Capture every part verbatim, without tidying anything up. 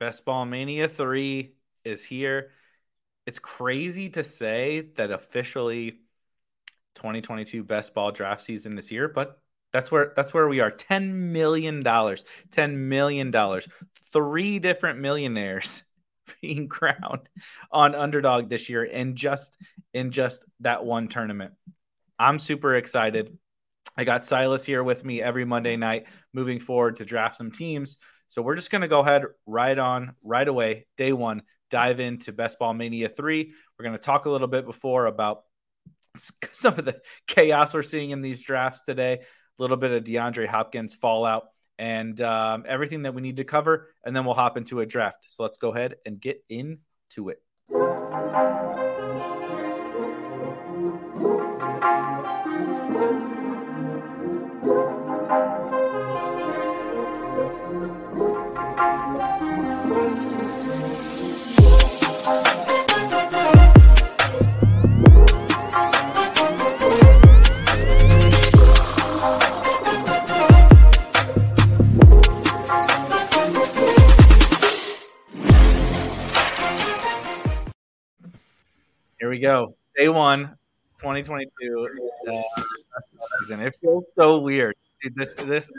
Best Ball Mania three is here. It's crazy to say that officially twenty twenty-two Best Ball draft season is here, but that's where that's where we are. ten million dollars. ten million dollars. Three different millionaires being crowned on Underdog this year in just in just that one tournament. I'm super excited. I got Silas here with me every Monday night moving forward to draft some teams. So we're just going to go ahead right on, right away, day one, dive into Best Ball Mania three. We're going to talk a little bit before about some of the chaos we're seeing in these drafts today, a little bit of DeAndre Hopkins fallout, and um, everything that we need to cover, and then we'll hop into a draft. So let's go ahead and get into it. Here we go. Day one, twenty twenty-two. Uh, season. It feels so weird. Dude, this, this,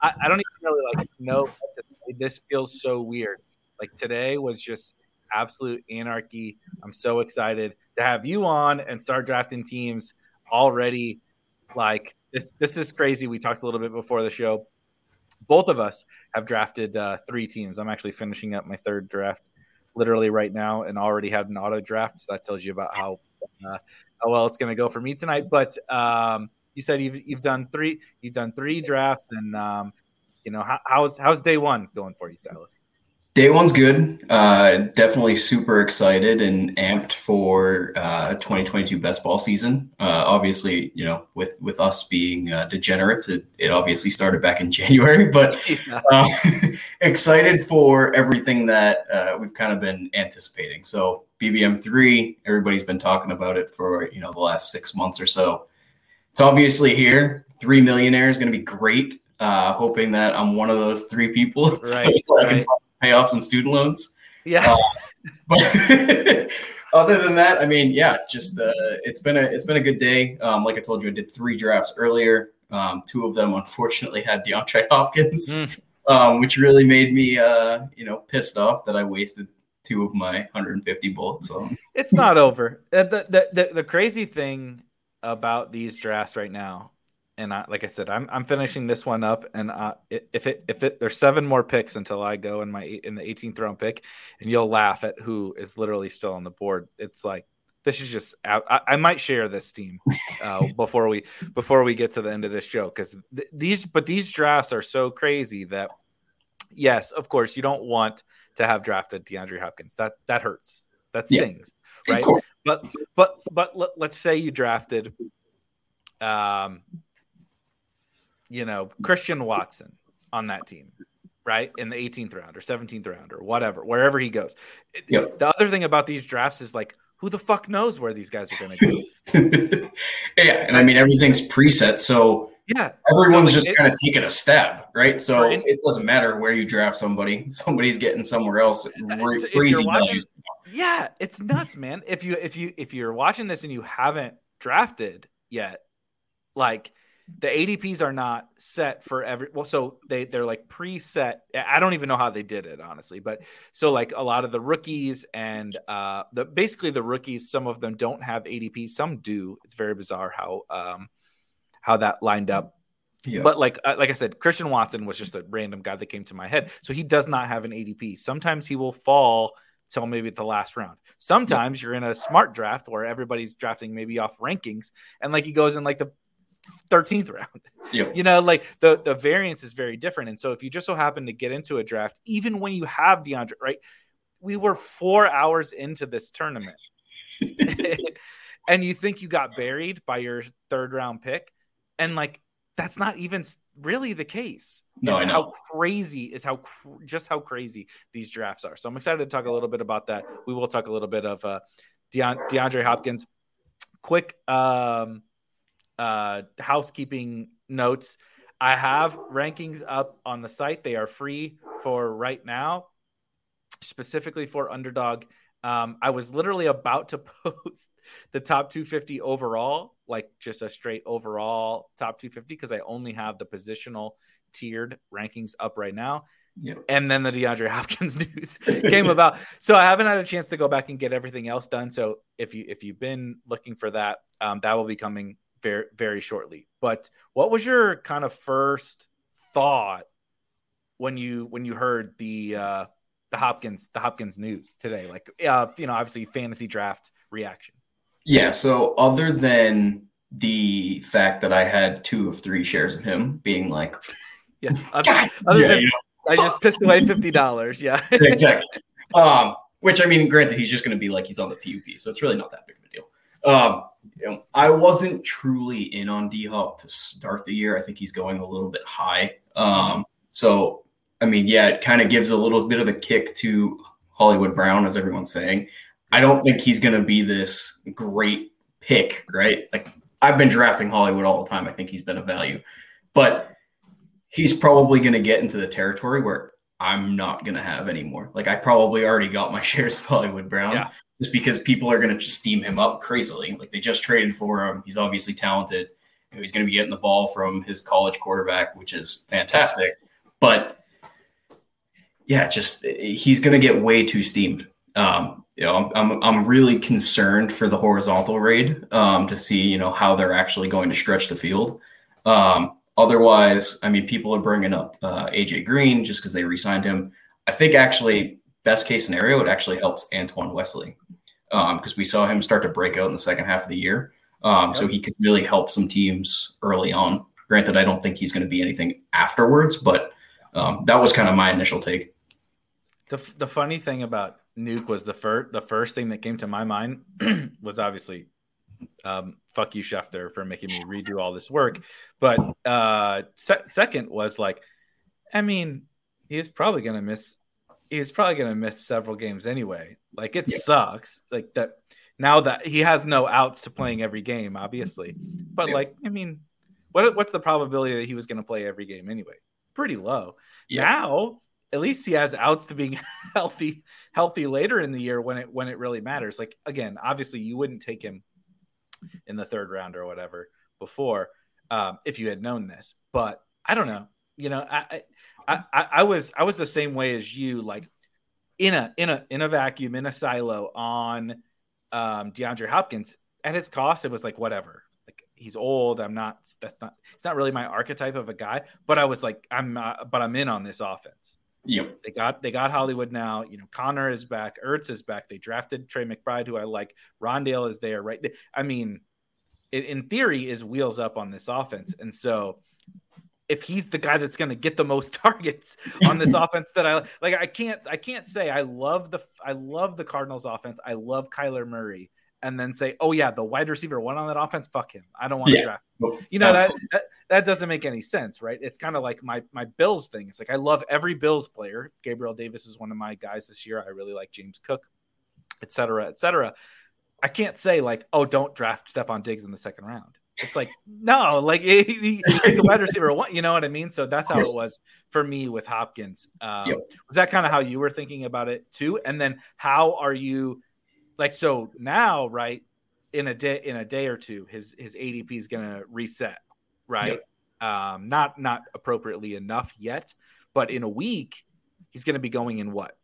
I, I don't even really like know what to say. This feels so weird. Like today was just absolute anarchy. I'm so excited to have you on and start drafting teams already. Like this, this is crazy. We talked a little bit before the show. Both of us have drafted uh, three teams. I'm actually finishing up my third draft literally right now and already had an auto draft. So that tells you about how, uh, how well it's going to go for me tonight. But um, you said you've, you've done three, you've done three drafts and um, you know, how, how's, how's day one going for you, Silas? Day one's good. Uh, definitely super excited and amped for uh, twenty twenty-two Best Ball season. Uh, obviously, you know, with, with us being uh, degenerates, it, it obviously started back in January, but uh, excited for everything that uh, we've kind of been anticipating. So B B M three, everybody's been talking about it for, you know, the last six months or so. It's obviously here. Three millionaires going to be great. Uh, hoping that I'm one of those three people. Right. So right. I can pay off some student loans. Yeah. Uh, but other than that, I mean, yeah, just uh, it's been a it's been a good day. Um, like I told you, I did three drafts earlier. Um, two of them, unfortunately, had DeAndre Hopkins, mm. um, which really made me, uh, you know, pissed off that I wasted two of my one hundred fifty bullets. So it's not over. The, the the the crazy thing about these drafts right now, and I, like I said, I'm I'm finishing this one up, and uh, if it if it there's seven more picks until I go in my in the eighteenth round pick, and you'll laugh at who is literally still on the board. It's like this is just I, I might share this team uh, before we before we get to the end of this show because th- these but these drafts are so crazy that yes, of course you don't want to have drafted DeAndre Hopkins. That that hurts. That stings, yeah. Right? But but but let's say you drafted. Um, you know, Christian Watson on that team, right? In the eighteenth round or seventeenth round or whatever, wherever he goes. Yep. The other thing about these drafts is like, who the fuck knows where these guys are going to go? Yeah. And I mean, everything's preset. So yeah, everyone's so like, just kind of taking a stab, right? So in, it doesn't matter where you draft somebody, somebody's getting somewhere else. It's, crazy watching, yeah. It's nuts, man. If you, if you, if you're watching this and you haven't drafted yet, like, the A D Ps are not set for every well, so they, they're like preset. I don't even know how they did it, honestly. But so like a lot of the rookies and uh, the basically the rookies, some of them don't have A D P, some do. It's very bizarre how um, how that lined up. Yeah. But like like I said, Christian Watson was just a random guy that came to my head. So he does not have an A D P. Sometimes he will fall till maybe the last round. Sometimes yeah. You're in a smart draft where everybody's drafting maybe off rankings, and like he goes in like the thirteenth round. Yep. You know, like the, the variance is very different. And so if you just so happen to get into a draft, even when you have DeAndre, right? We were four hours into this tournament and you think you got buried by your third round pick. And like, that's not even really the case. No, I know. How crazy is how cr- just how crazy these drafts are. So I'm excited to talk a little bit about that. We will talk a little bit of uh, DeAndre, DeAndre Hopkins. Quick um, uh, housekeeping notes. I have rankings up on the site. They are free for right now, specifically for Underdog. Um, I was literally about to post the top two fifty overall, like just a straight overall top two fifty, because I only have the positional tiered rankings up right now. Yeah. And then the DeAndre Hopkins news came about. So I haven't had a chance to go back and get everything else done. So if you, if you've been looking for that, um, that will be coming very, very shortly. But what was your kind of first thought when you, when you heard the, uh, the Hopkins, the Hopkins news today, like, uh, you know, obviously fantasy draft reaction? Yeah. So other than the fact that I had two of three shares of him being like, yeah, other, other yeah, than you know, I just pissed away fifty dollars. Yeah, exactly. Um, which I mean, granted, he's just going to be like, he's on the P U P, so it's really not that big of a deal. Um, you know, I wasn't truly in on D Hop to start the year. I think he's going a little bit high. Um, so, I mean, yeah, it kind of gives a little bit of a kick to Hollywood Brown, as everyone's saying. I don't think he's going to be this great pick, right? Like, I've been drafting Hollywood all the time. I think he's been a value. But he's probably going to get into the territory where I'm not going to have anymore. Like, I probably already got my shares of Hollywood Brown yeah. just because people are going to steam him up crazily. Like, they just traded for him. He's obviously talented. He's going to be getting the ball from his college quarterback, which is fantastic. But yeah, just he's going to get way too steamed. Um, you know, I'm, I'm I'm really concerned for the horizontal raid um, to see, you know, how they're actually going to stretch the field. Um, otherwise, I mean, people are bringing up uh, A J Green just because they re-signed him. I think actually best case scenario, it actually helps Antoine Wesley because um, we saw him start to break out in the second half of the year. Um, yep. So he could really help some teams early on. Granted, I don't think he's going to be anything afterwards, but um, that was kind of my initial take. The the funny thing about Nuke was the first the first thing that came to my mind was obviously um, fuck you, Schefter, for making me redo all this work. But uh, se- second was like, I mean, he's probably gonna miss. He's probably gonna miss several games anyway. Like it yeah. sucks. Like that now that he has no outs to playing every game, obviously. But yeah. like, I mean, what what's the probability that he was gonna play every game anyway? Pretty low. Yeah. Now. At least he has outs to being healthy, healthy later in the year when it when it really matters. Like again, obviously you wouldn't take him in the third round or whatever before um, if you had known this. But I don't know. You know, I I, I I was I was the same way as you. Like in a in a in a vacuum in a silo on um, DeAndre Hopkins at his cost. It was like whatever. He's old. I'm not, that's not, it's not really my archetype of a guy. But I was like, I'm, uh, but I'm in on this offense. Yep. They got they got Hollywood now. You know, Connor is back. Ertz is back. They drafted Trey McBride, who I like. Rondale is there, right? I mean, it, in theory, is wheels up on this offense. And so if he's the guy that's going to get the most targets on this offense that I like, I can't I can't say I love the I love the Cardinals offense. I love Kyler Murray. And then say, oh, yeah, the wide receiver one on that offense, fuck him. I don't want to yeah. draft him. You know, that, that that doesn't make any sense, right? It's kind of like my my Bills thing. It's like I love every Bills player. Gabriel Davis is one of my guys this year. I really like James Cook, et cetera, et cetera. I can't say, like, oh, don't draft Stephon Diggs in the second round. It's like, no, like it, it, it's the wide receiver one. You know what I mean? So that's how it was for me with Hopkins. Um, yep. Was that kind of how you were thinking about it too? And then how are you – like, so now, right, in a day, in a day or two, his, his A D P is going to reset, right? Yep. Um, not, not appropriately enough yet, but in a week, he's going to be going in what?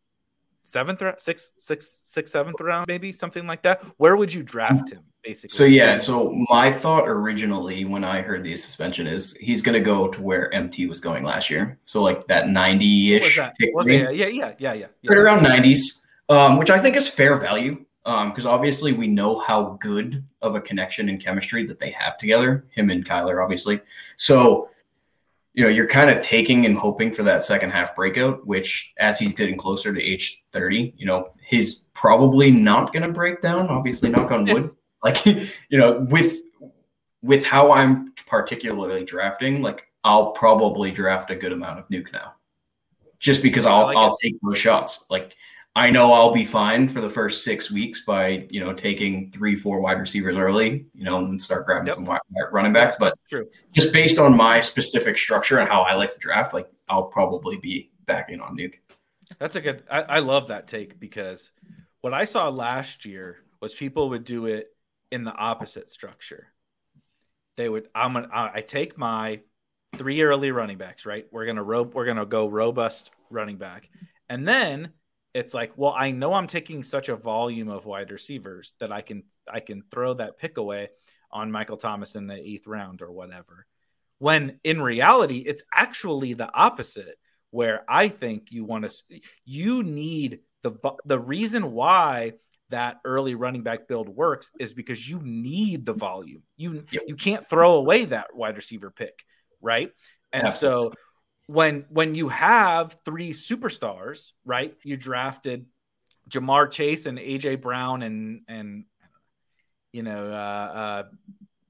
Seventh round, six, six, six, seventh round, maybe something like that. Where would you draft him basically? So, yeah. So my thought originally when I heard the suspension is he's going to go to where M T was going last year. So like that ninety ish. Yeah, yeah, yeah, yeah, yeah. Right around nineties, um, which I think is fair value. because um, obviously we know how good of a connection and chemistry that they have together, him and Kyler, obviously. So, you know, you're kind of taking and hoping for that second half breakout, which as he's getting closer to age thirty, you know, he's probably not going to break down, obviously, knock on wood. Like, you know, with with how I'm particularly drafting, like I'll probably draft a good amount of Nuke now just because I'll, like I'll take those shots. Like I know I'll be fine for the first six weeks by, you know, taking three, four wide receivers early, you know, and start grabbing yep. some wide running backs. But True. just based on my specific structure and how I like to draft, like I'll probably be backing on Nuke. That's a good, I, I love that take because what I saw last year was people would do it in the opposite structure. They would, I'm going to, I take my three early running backs, right? We're going to rope, we're going to go robust running back. And then it's like, well, I know I'm taking such a volume of wide receivers that I can, I can throw that pick away on Michael Thomas in the eighth round or whatever. When in reality, it's actually the opposite where I think you want to, you need the, the reason why that early running back build works is because you need the volume. You, you can't throw away that wide receiver pick. Right. And Absolutely. so when, when you have three superstars, right, you drafted Jamar Chase and A J Brown and, and, you know, uh, uh,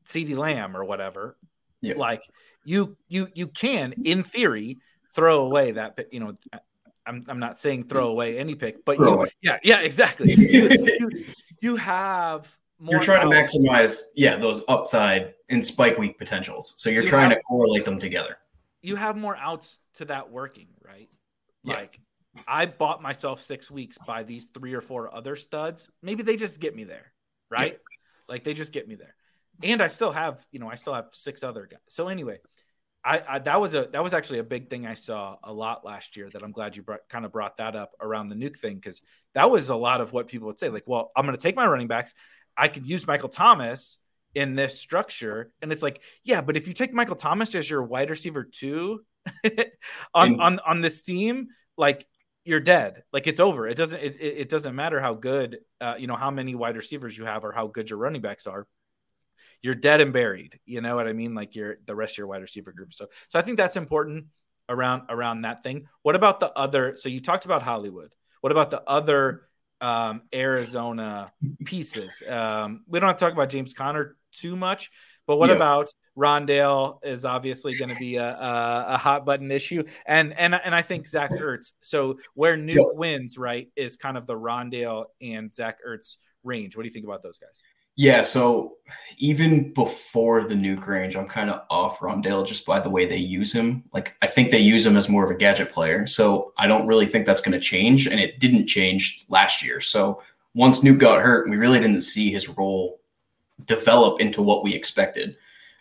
CeeDee Lamb or whatever, yeah. like you, you, you can in theory throw away that, but you know, I'm, I'm not saying throw away any pick, but you, yeah, yeah, exactly. you, you, you have, More you're trying knowledge. to maximize, yeah, those upside and spike week potentials. So you're you trying have, to correlate them together. You have more outs to that working, right? Yeah. Like I bought myself six weeks by these three or four other studs. Maybe they just get me there, right? Yeah. Like they just get me there. And I still have, you know, I still have six other guys. So anyway, I, I that was a that was actually a big thing I saw a lot last year that I'm glad you brought, kind of brought that up around the Nuke thing, because that was a lot of what people would say, like, well, I'm going to take my running backs. I could use Michael Thomas in this structure. And it's like, yeah, but if you take Michael Thomas as your wide receiver two on, and, on, on this team, like you're dead, like it's over. It doesn't, it, it doesn't matter how good, uh, you know, how many wide receivers you have or how good your running backs are. You're dead and buried. You know what I mean? Like you're the rest of your wide receiver group. So, so I think that's important around, around that thing. What about the other? So you talked about Hollywood. What about the other um Arizona pieces? Um we don't have to talk about James Conner too much, but what yeah. about Rondale is obviously going to be a, a a hot button issue, and and and I think Zach Ertz. So where Nuke yeah. wins, right, is kind of the Rondale and Zach Ertz range. What do you think about those guys? Yeah, so even before the Nuke range, I'm kind of off Rondale just by the way they use him. Like, I think they use him as more of a gadget player. So I don't really think that's going to change, and it didn't change last year. So once Nuke got hurt, we really didn't see his role develop into what we expected.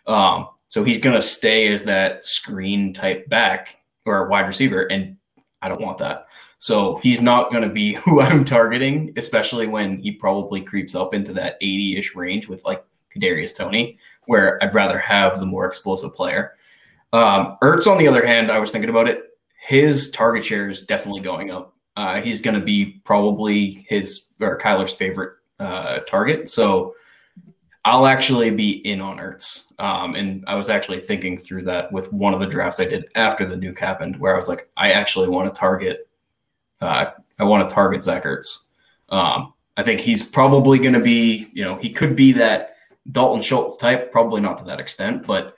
Um, so he's going to stay as that screen type back or wide receiver, and I don't want that. So he's not going to be who I'm targeting, especially when he probably creeps up into that eighty-ish range with like Kadarius Toney, where I'd rather have the more explosive player. Um, Ertz, on the other hand, I was thinking about it. His target share is definitely going up. Uh, he's going to be probably his or Kyler's favorite uh, target. So I'll actually be in on Ertz. Um, and I was actually thinking through that with one of the drafts I did after the Nuke happened, where I was like, I actually want to target Uh, I want to target Zach Ertz. Um, I think he's probably going to be, you know, he could be that Dalton Schultz type, probably not to that extent, but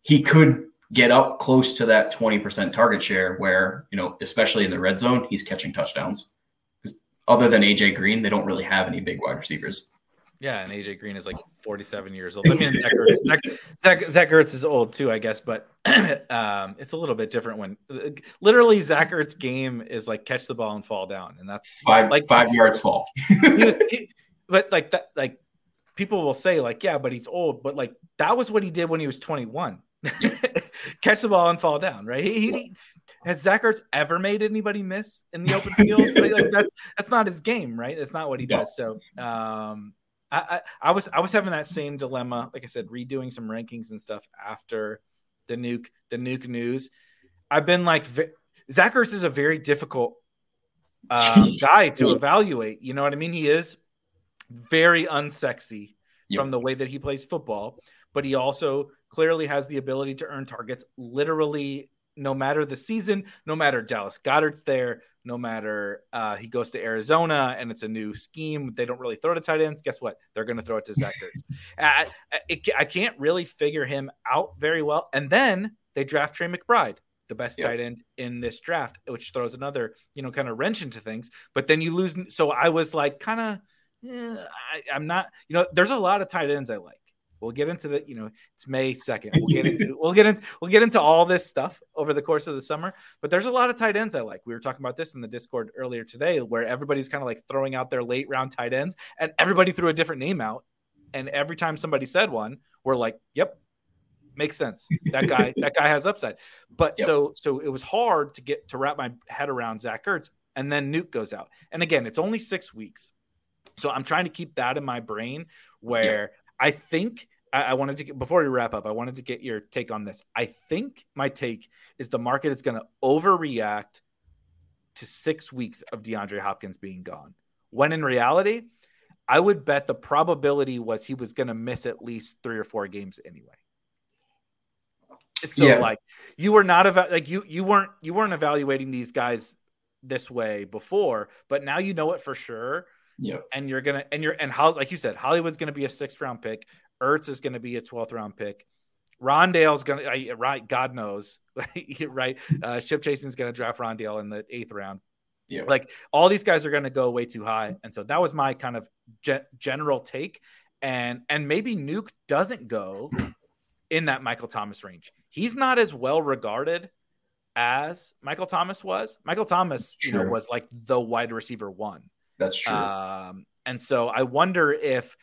he could get up close to that twenty percent target share where, you know, especially in the red zone, he's catching touchdowns. Because other than A J Green, they don't really have any big wide receivers. Yeah, and A J Green is like forty-seven years old. I mean, Zach Ertz, Zach, Zach, Zach Ertz is old too, I guess, but um, it's a little bit different when literally Zach Ertz's game is like catch the ball and fall down, and that's five like five like, yards fall. He was, he, but like that, like people will say like, yeah, but he's old, but like that was what he did when he was twenty-one. Catch the ball and fall down, right? He, he, has Zach Ertz ever made anybody miss in the open field? Like that's that's not his game, right? It's not what he does. So. Um, I, I was I was having that same dilemma, like I said, redoing some rankings and stuff after the nuke the nuke news. I've been like, Zach Ertz is a very difficult uh, guy to evaluate. You know what I mean? He is very unsexy yep. from the way that he plays football, but he also clearly has the ability to earn targets literally no matter the season, no matter Dallas Goddard's there, no matter uh, he goes to Arizona and it's a new scheme. They don't really throw to tight ends. Guess what? They're going to throw it to Zach Ertz. I, I, I can't really figure him out very well. And then they draft Trey McBride, the best yep. tight end in this draft, which throws another, you know, kind of wrench into things. But then you lose. So I was like, kind of, eh, I'm not, you know, there's a lot of tight ends I like. We'll get into the, you know, it's May second. We'll get into, we'll get into, we'll get into all this stuff over the course of the summer, but there's a lot of tight ends I like. We were talking about this in the Discord earlier today, where everybody's kind of like throwing out their late round tight ends and everybody threw a different name out. And every time somebody said one, we're like, yep, makes sense. That guy, that guy has upside. But yep. so, so it was hard to get to wrap my head around Zach Ertz. And then Nuke goes out. And again, it's only six weeks. So I'm trying to keep that in my brain where yep. I think, I wanted to get, before we wrap up, I wanted to get your take on this. I think my take is the market is going to overreact to six weeks of DeAndre Hopkins being gone. When in reality, I would bet the probability was he was going to miss at least three or four games anyway. So yeah. like you were not eva- like you you weren't you weren't evaluating these guys this way before, but now you know it for sure. Yeah, and you're gonna and you're and how like you said, Hollywood's going to be a sixth round pick. Ertz is going to be a twelfth round pick. Rondale's going to, right? God knows, right? Uh, Ship Chasing's going to draft Rondale in the eighth round. Yeah. Like all these guys are going to go way too high. And so that was my kind of ge- general take. And, and maybe Nuke doesn't go in that Michael Thomas range. He's not as well regarded as Michael Thomas was. Michael Thomas, you know, was like the wide receiver one. That's true. Um, and so I wonder if,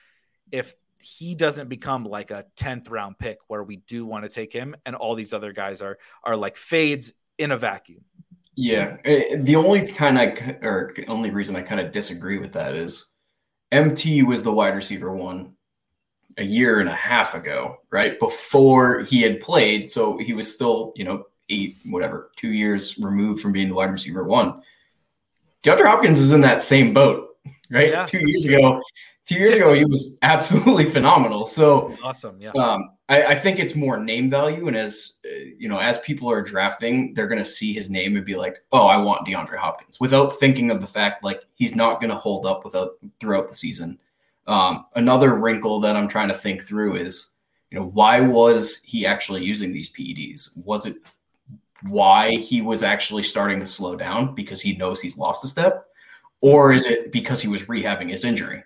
if, he doesn't become like a tenth round pick where we do want to take him. And all these other guys are, are like fades in a vacuum. Yeah. The only kind of, or only reason I kind of disagree with that is M T was the wide receiver one a year and a half ago, right? Before he had played. So he was still, you know, eight, whatever, two years removed from being the wide receiver one. DeAndre Hopkins is in that same boat, right? Yeah, two years ago, Two years ago, he was absolutely phenomenal. So awesome, yeah. Um, I, I think it's more name value, and as uh, you know, as people are drafting, they're going to see his name and be like, "Oh, I want DeAndre Hopkins," without thinking of the fact like he's not going to hold up without throughout the season. Um, another wrinkle that I'm trying to think through is, you know, why was he actually using these P E Ds? Was it why he was actually starting to slow down because he knows he's lost a step, or is it because he was rehabbing his injury?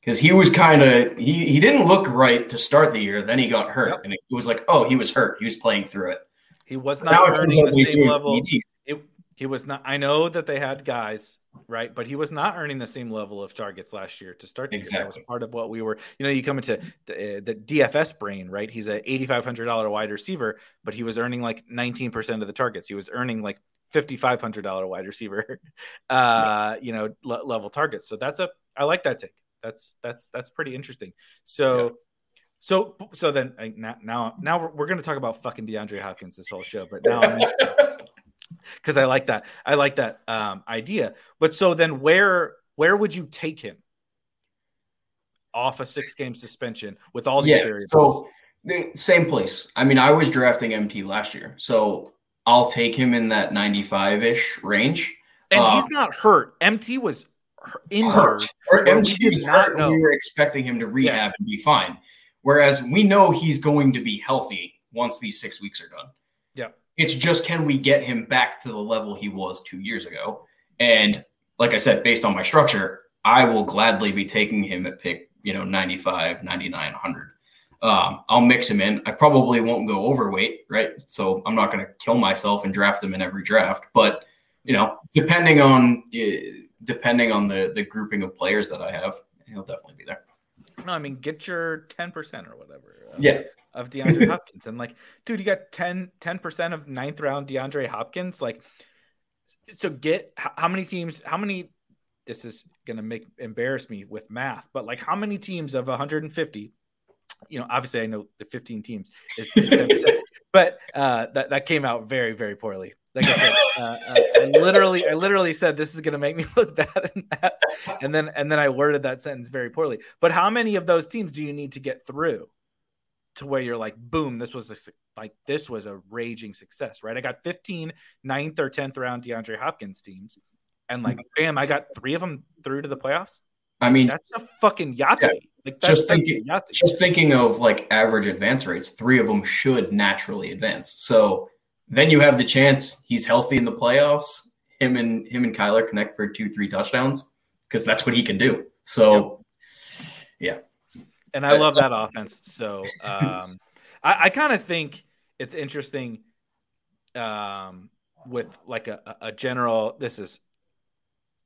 Because he was kind of, he, he didn't look right to start the year. Then he got hurt. Yep. And it was like, oh, he was hurt. He was playing through it. He was but not earning the same level. It, he was not, I know that they had guys, right? But he was not earning the same level of targets last year to start the exactly. year. That was part of what we were, you know, you come into the, the D F S brain, right? He's an eight thousand five hundred dollars wide receiver, but he was earning like nineteen percent of the targets. He was earning like five thousand five hundred dollars wide receiver, uh, yeah. you know, l- level targets. So that's a, I like that take. That's that's that's pretty interesting. So, yeah. so so then now now we're, we're going to talk about fucking DeAndre Hopkins this whole show. But now I'm because I like that I like that um, idea. But so then where where would you take him off a six game suspension with all these yeah, variables? So the same place. I mean, I was drafting M T last year, so I'll take him in that ninety-five-ish range. And uh, he's not hurt. M T was. Injured, or M T was hurt, and we were expecting him to rehab yeah. and be fine. Whereas we know he's going to be healthy once these six weeks are done. Yeah, it's just can we get him back to the level he was two years ago? And like I said, based on my structure, I will gladly be taking him at pick, you know, ninety-five, ninety-nine, one hundred. Um, I'll mix him in. I probably won't go overweight, right? So I'm not going to kill myself and draft him in every draft. But you know, depending on. Uh, Depending on the, the grouping of players that I have, he'll definitely be there. No, I mean, get your ten percent or whatever of, yeah. of DeAndre Hopkins. And, like, dude, you got ten, ten percent of ninth-round DeAndre Hopkins. Like, so get – how many teams – how many – this is going to make embarrass me with math, but, like, how many teams of one hundred fifty – you know, obviously I know the fifteen teams is, is ten percent, but uh, that, that came out very, very poorly. Like I said, uh, uh, I literally, I literally said this is going to make me look bad, and that, and then, and then I worded that sentence very poorly. But how many of those teams do you need to get through to where you're like, boom, this was a, like this was a raging success, right? I got fifteen ninth or tenth round DeAndre Hopkins teams, and like, bam, I got three of them through to the playoffs. I mean, that's a fucking Yahtzee. Yeah, like, that's, just thinking, that's just thinking of like average advance rates. Three of them should naturally advance. So. Then you have the chance he's healthy in the playoffs. Him and him and Kyler connect for two, three touchdowns because that's what he can do. So, yeah. And I love that offense. So um, I, I kind of think it's interesting um, with like a, a general. This is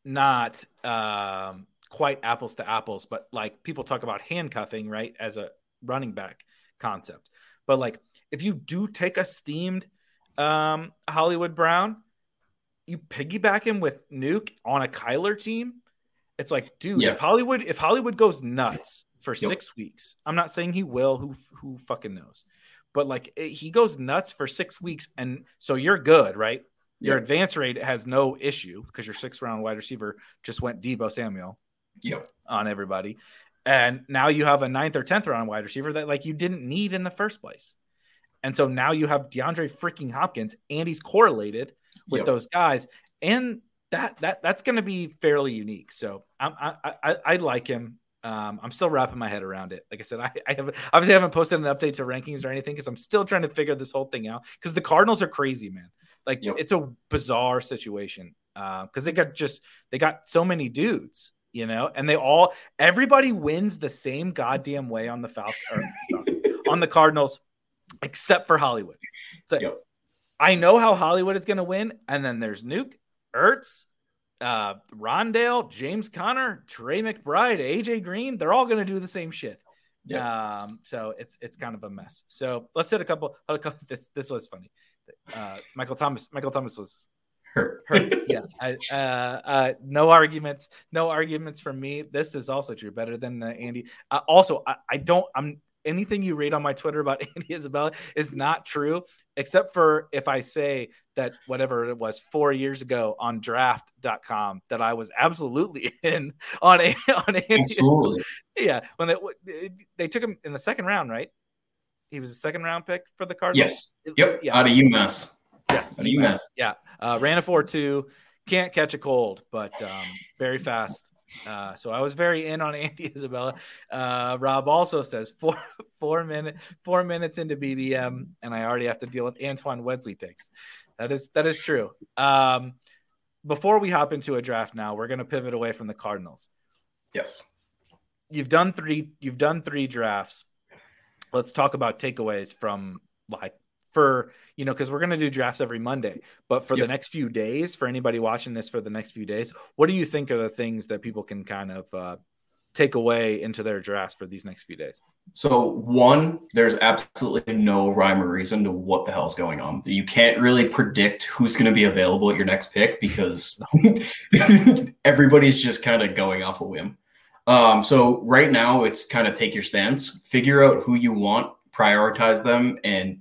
not um, quite apples to apples, but like people talk about handcuffing, right, as a running back concept. But like if you do take a steamed Um, Hollywood Brown, you piggyback him with Nuke on a Kyler team. It's like, dude, yeah. if Hollywood, if Hollywood goes nuts for yep. six weeks, I'm not saying he will, who, who fucking knows, but like it, he goes nuts for six weeks. And so you're good, right? Your yep. advance rate has no issue because your sixth round wide receiver just went Debo Samuel yep. on everybody. And now you have a ninth or tenth round wide receiver that like you didn't need in the first place. And so now you have DeAndre freaking Hopkins, and he's correlated with yep. those guys, and that that that's going to be fairly unique. So I'm, I I I like him. Um, I'm still wrapping my head around it. Like I said, I, I have obviously haven't posted an update to rankings or anything because I'm still trying to figure this whole thing out. Because the Cardinals are crazy, man. Like yep. it's a bizarre situation because uh, they got just they got so many dudes, you know, and they all everybody wins the same goddamn way on the Falcons on the Cardinals. Except for Hollywood. So yep. I know how Hollywood is going to win. And then there's Nuke, Ertz, uh, Rondale, James Conner, Trey McBride, A J Green. They're all going to do the same shit. Yep. Um, so it's it's kind of a mess. So let's hit a couple. A couple this this was funny. Uh, Michael Thomas. Michael Thomas was hurt. hurt. Yeah. I, uh, uh, no arguments. No arguments from me. This is also true. Better than uh, Andy. Uh, also, I, I don't. I'm. Anything you read on my Twitter about Andy Isabella is not true, except for if I say that whatever it was four years ago on draft dot com that I was absolutely in on, a, on Andy. Absolutely. Yeah. When they, they took him in the second round, right? He was a second round pick for the Cardinals. Yes. Yep. Yeah. Out of UMass. Yes. Out of UMass. UMass. Yeah. Uh, ran a four two. Can't catch a cold, but um, very fast. Uh, so I was very in on Andy Isabella. Uh, Rob also says four, four minute, four minutes into B B M, and I already have to deal with Antoine Wesley picks. That is, that is true. Um, before we hop into a draft now, we're going to pivot away from the Cardinals. Yes. You've done three, you've done three drafts. Let's talk about takeaways from like for, you know, cause we're going to do drafts every Monday, but for yep. the next few days, for anybody watching this for the next few days, what do you think are the things that people can kind of uh, take away into their drafts for these next few days? So one, there's absolutely no rhyme or reason to what the hell's going on. You can't really predict who's going to be available at your next pick because everybody's just kind of going off a whim. Um, so right now it's kind of take your stance, figure out who you want, prioritize them, and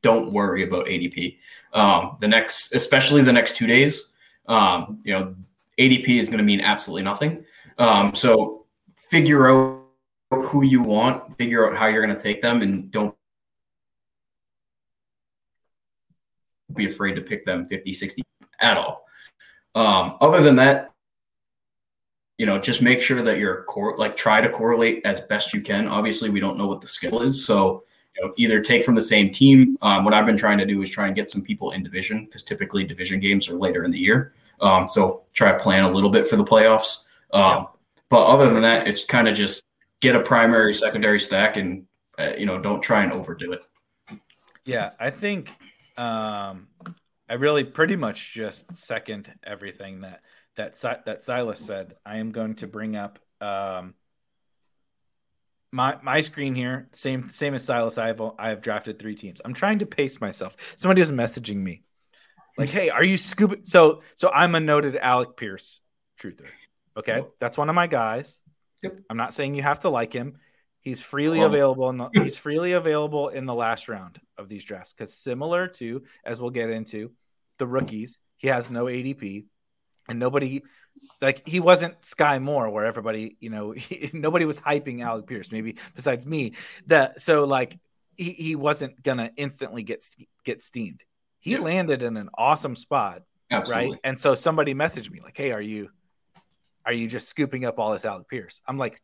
don't worry about A D P. Um, the next, especially the next two days, um, you know, A D P is going to mean absolutely nothing. Um, so figure out who you want, figure out how you're going to take them, and don't be afraid to pick them fifty, sixty at all. Um, other than that, you know, just make sure that you're cor- like try to correlate as best you can. Obviously, we don't know what the skill is, so. Either take from the same team. Um, what I've been trying to do is try and get some people in division because typically division games are later in the year. Um, so try to plan a little bit for the playoffs. Um, yeah. But other than that, it's kind of just get a primary, secondary stack and, uh, you know, don't try and overdo it. Yeah, I think um, I really pretty much just second everything that that, that Silas said. I am going to bring up um, – My my screen here, same same as Silas. I have I have drafted three teams. I'm trying to pace myself. Somebody is messaging me, like, "Hey, are you scooping?" So so I'm a noted Alec Pierce truther. Okay, that's one of my guys. Yep. I'm not saying you have to like him. He's freely well, available in the he's freely available in the last round of these drafts because similar to as we'll get into, the rookies. He has no A D P, and nobody like he wasn't Sky Moore where everybody, you know, he, nobody was hyping Alec Pierce, maybe besides me. That so like he, he wasn't gonna instantly get get steamed. He yeah. landed in an awesome spot, Absolutely. right? And so somebody messaged me like, "Hey, are you are you just scooping up all this Alec Pierce?" I'm like,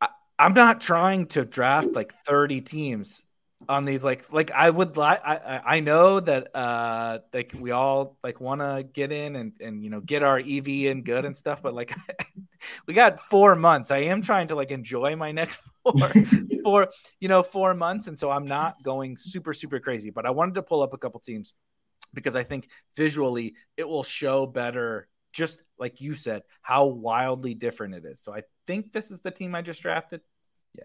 I, I'm not trying to draft like thirty teams on these like like I would like I I know that uh like we all like want to get in and and you know get our E V in good and stuff, but like we got four months. I am trying to like enjoy my next four four you know four months, and so I'm not going super super crazy, but I wanted to pull up a couple teams because I think visually it will show better, just like you said, how wildly different it is. So I think this is the team I just drafted. Yeah,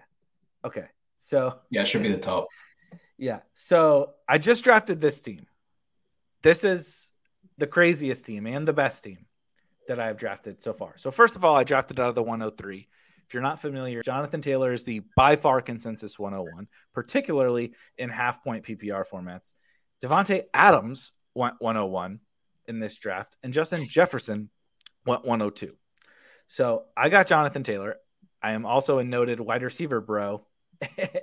okay. So yeah, it should be the top. Yeah. So I just drafted this team. This is the craziest team and the best team that I have drafted so far. So first of all, I drafted out of the one oh three. If you're not familiar, Jonathan Taylor is the by far consensus one oh one, particularly in half point P P R formats. Devontae Adams went one oh one in this draft, and Justin Jefferson went one oh two. So I got Jonathan Taylor. I am also a noted wide receiver bro.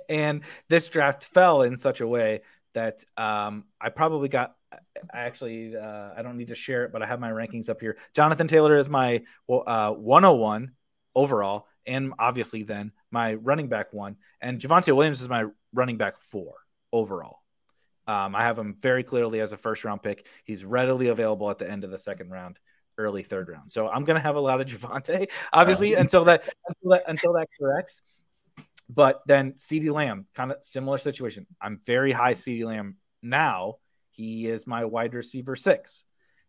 And this draft fell in such a way that um, I probably got – I actually uh, – I don't need to share it, but I have my rankings up here. Jonathan Taylor is my uh, one oh one overall, and obviously then my running back one. And Javante Williams is my running back four overall. Um, I have him very clearly as a first-round pick. He's readily available at the end of the second round, early third round. So I'm going to have a lot of Javante, obviously, until that, until that until that corrects. But then CeeDee Lamb, kind of similar situation. I'm very high CeeDee Lamb now. He is my wide receiver six.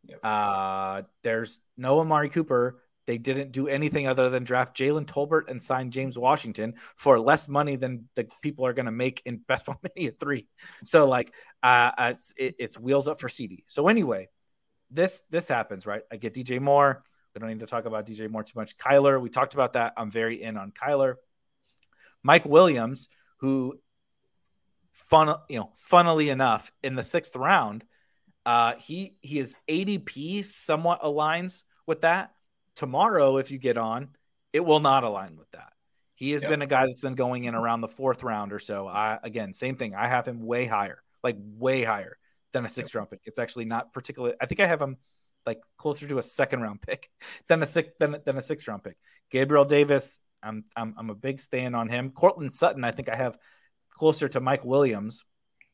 Yep. Uh, there's no Amari Cooper. They didn't do anything other than draft Jalen Tolbert and sign James Washington for less money than the people are going to make in Best Ball Mania three. So like uh, it's, it, it's wheels up for CeeDee. So anyway, this, this happens, right? I get D J Moore. We don't need to talk about D J Moore too much. Kyler, we talked about that. I'm very in on Kyler. Mike Williams, who, fun, you know, funnily enough, in the sixth round, uh, he he is A D P somewhat aligns with that. Tomorrow, if you get on, it will not align with that. He has yep. been a guy that's been going in around the fourth round or so. I, again, same thing. I have him way higher, like way higher than a sixth yep. round pick. It's actually not particularly. I think I have him like closer to a second round pick than a sixth than, than a sixth round pick. Gabriel Davis. I'm I'm I'm a big stand on him. Cortland Sutton, I think I have closer to Mike Williams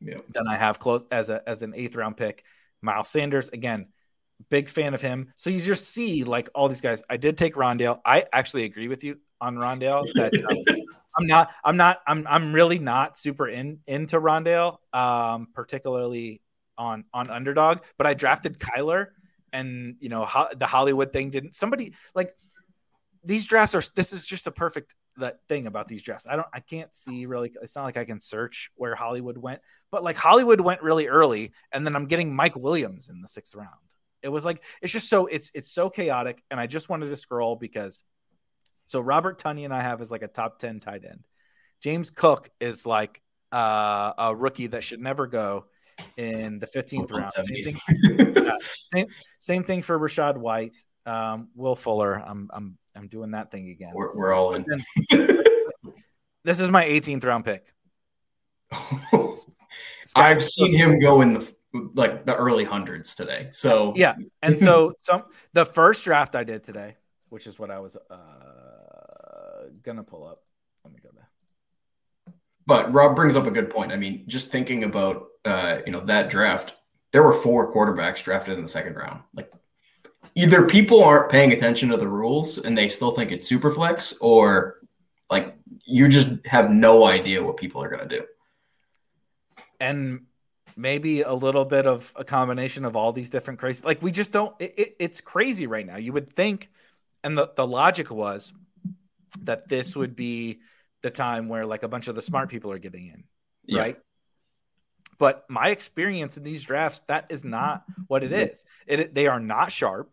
yeah. than I have close as a as an eighth round pick. Miles Sanders, again, big fan of him. So you just see like all these guys. I did take Rondale. I actually agree with you on Rondale. That um, I'm not I'm not I'm I'm really not super in into Rondale, um, particularly on on Underdog. But I drafted Kyler, and you know ho- the Hollywood thing didn't. Somebody like. These drafts are, this is just a perfect that thing about these drafts. I don't, I can't see really, it's not like I can search where Hollywood went, but like Hollywood went really early. And then I'm getting Mike Williams in the sixth round. It was like, it's just so it's, it's so chaotic. And I just wanted to scroll because so Robert Tonyan I have is like a top ten tight end. James Cook is like uh, a rookie that should never go in the fifteenth round. Same thing, uh, same, same thing for Rashad White. Um, Will Fuller. I'm, I'm, I'm doing that thing again. We're, we're all in. This is my eighteenth round pick. I've seen him go in the like the early hundreds today. So yeah, and so some the first draft I did today, which is what I was uh, gonna pull up. Let me go there. But Rob brings up a good point. I mean, just thinking about uh, you know that draft, there were four quarterbacks drafted in the second round, like. Either people aren't paying attention to the rules and they still think it's super flex, or like you just have no idea what people are going to do. And maybe a little bit of a combination of all these different crazy, like we just don't, it, it, it's crazy right now. You would think, and the, the logic was that this would be the time where like a bunch of the smart people are getting in. Yeah. Right. But my experience in these drafts, that is not what it is. It, they are not sharp.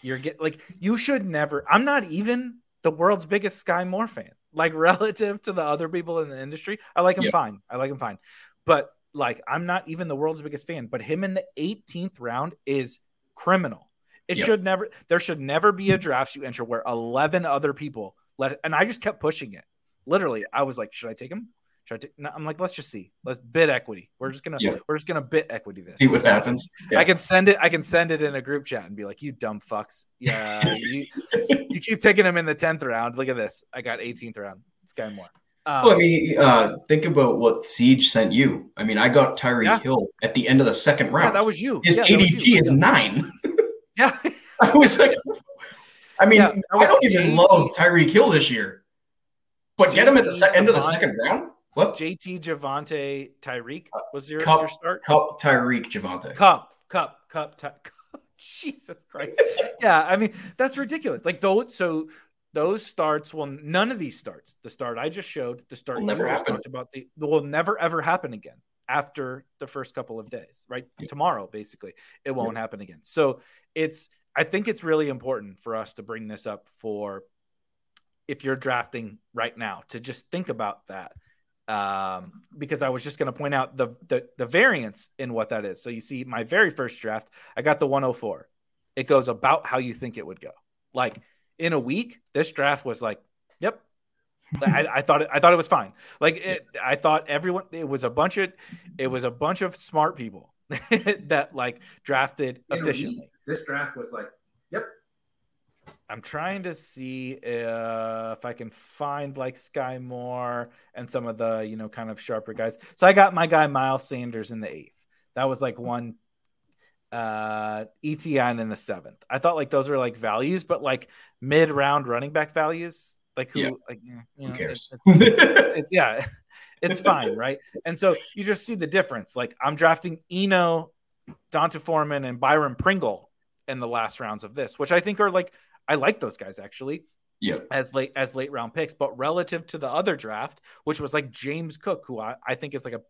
You're getting like you should never. I'm not even the world's biggest Sky Moore fan. Like relative to the other people in the industry, I like him yeah. fine. I like him fine. But like, I'm not even the world's biggest fan, but him in the eighteenth round is criminal. It yep. should never, there should never be a draft you enter where eleven other people let, and I just kept pushing it. Literally, I was like, should I take him? Should I take, no, I'm like, let's just see. Let's bid equity. We're just going to, yeah. we're just going to bid equity this. See what happens. Yeah. I can send it, I can send it in a group chat and be like, you dumb fucks. Yeah. you, you keep taking him in the tenth round. Look at this. I got eighteenth round. Sky Moore. Um, well, I mean, uh, think about what Siege sent you. I mean, I got Tyreek yeah. Hill at the end of the second round. Yeah, that was you. His yeah, A D P you. is nine. Yeah. I was like, I mean, yeah, I, was I don't J T. even love Tyreek Hill this year, but J T, get him at the se- end of the second round. What? J T, Javante, Tyreek was your, cup, your start? Cup, Tyreek, Javante. Cup, cup, cup, ty- cup. Jesus Christ. Yeah. I mean, that's ridiculous. Like, those, so those starts will, none of these starts, the start I just showed, the start will never happen. About the, will never ever happen again. After the first couple of days, right? Yeah. Tomorrow, basically, it won't yeah. happen again. So it's, I think it's really important for us to bring this up for if you're drafting right now to just think about that. Um, because I was just going to point out the, the, the variance in what that is. So you see my very first draft, I got the one oh four. It goes about how you think it would go. Like in a week, this draft was like, yep, I, I thought it, I thought it was fine. Like it, I thought everyone, it was a bunch of, it was a bunch of smart people that like drafted efficiently. This draft was like, yep. I'm trying to see if I can find like Sky Moore and some of the, you know, kind of sharper guys. So I got my guy Miles Sanders in the eighth. That was like one uh, E T N in the seventh. I thought like those were like values, but like mid round running back values. Like who, yeah. like you know, who cares? It's, it's, it's, it's, yeah, it's fine, right? And so you just see the difference. Like I'm drafting Eno, Donta Foreman, and Byron Pringle in the last rounds of this, which I think are like I like those guys actually. Yeah, as late as late round picks, but relative to the other draft, which was like James Cook, who I, I think is like a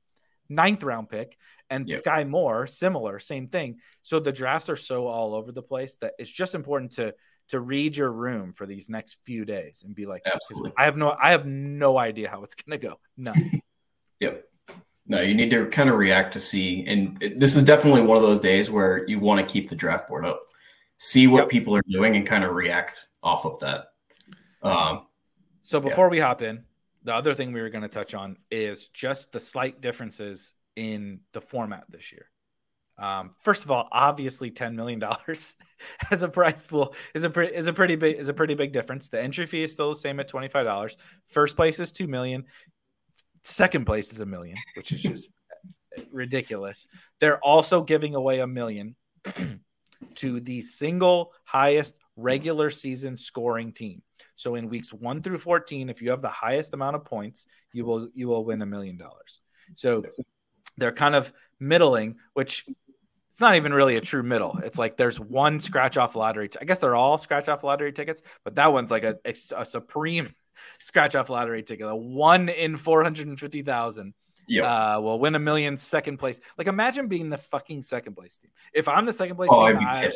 ninth round pick, and yep. Sky Moore, similar, same thing. So the drafts are so all over the place that it's just important to. to read your room for these next few days and be like, absolutely. I have no, I have no idea how it's going to go. No. Yep. No, you need to kind of react to see. And it, this is definitely one of those days where you want to keep the draft board up, see what yep. people are doing and kind of react off of that. Um, so before yeah. we hop in, the other thing we were going to touch on is just the slight differences in the format this year. Um, first of all, obviously ten million dollars as a prize pool is a pretty, is a pretty big, is a pretty big difference. The entry fee is still the same at twenty-five dollars. First place is two million. Second place is a million, which is just ridiculous. They're also giving away a million to the single highest regular season scoring team. So in weeks one through fourteen, if you have the highest amount of points, you will, you will win a million dollars. So they're kind of middling, which, it's not even really a true middle. It's like there's one scratch-off lottery. T- I guess they're all scratch-off lottery tickets, but that one's like a, a, a supreme scratch-off lottery ticket. A one in four hundred fifty thousand yep. uh, will win a million second place. Like imagine being the fucking second place team. If I'm the second place oh, team, I,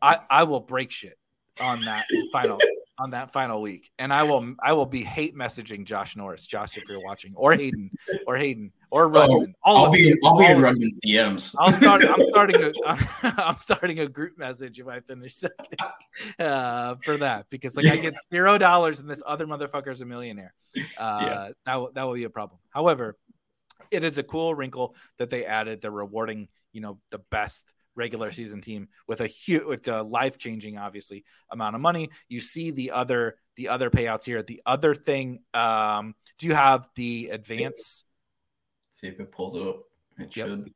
I, I will break shit on that final on that final week. And I will I will be hate messaging Josh Norris, Josh, if you're watching, or Hayden, or Hayden. Or Rudman. Oh, I'll, be, I'll be in Rudman's D Ms. I'll start, I'm, starting a, I'm, I'm starting a group message if I finish second uh, for that. Because like yeah. I get zero dollars and this other motherfucker's a millionaire. Uh, yeah. that, that will be a problem. However, it is a cool wrinkle that they added. They're rewarding, you know, the best regular season team with a huge, with a life-changing, obviously, amount of money. You see the other the other payouts here. The other thing, um, do you have the advance? See if it pulls it up. It yep. should.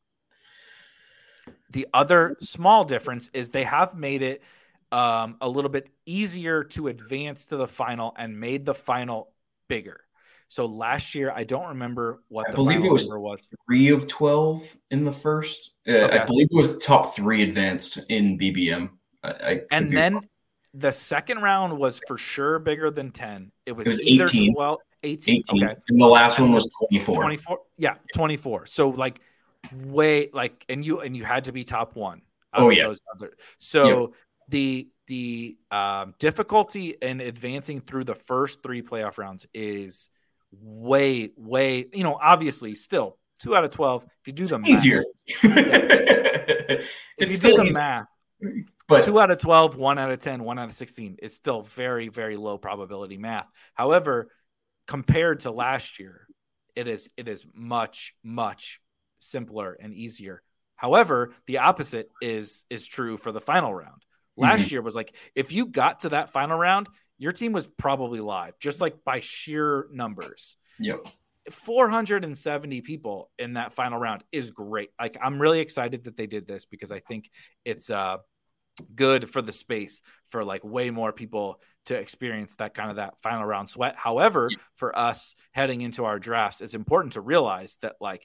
The other small difference is they have made it um, a little bit easier to advance to the final and made the final bigger. So last year, I don't remember what I the believe final it was number was. Three of twelve in the first. Uh, okay. I believe it was the top three advanced in B B M. I, I and then wrong. The second round was for sure bigger than ten. It was, it was either eighteen. twelve. eighteen, eighteen. Okay. And the last one was twenty-four. twenty-four. Yeah, twenty-four. So like way like and you and you had to be top one. Oh yeah. Those other. So yep. the the um, difficulty in advancing through the first three playoff rounds is way way, you know, obviously still Two out of twelve. If you do the math, easier. If you do the math, but two out of twelve, one out of ten, one out of sixteen is still very, very low probability math. However, compared to last year, it is it is much, much simpler and easier. However, the opposite is is true for the final round. Last mm-hmm. year was like, if you got to that final round, your team was probably live, just like by sheer numbers. Yep. four hundred seventy people in that final round is great. Like, I'm really excited that they did this because I think it's uh good for the space for like way more people to experience that kind of that final round sweat. However, for us heading into our drafts, it's important to realize that like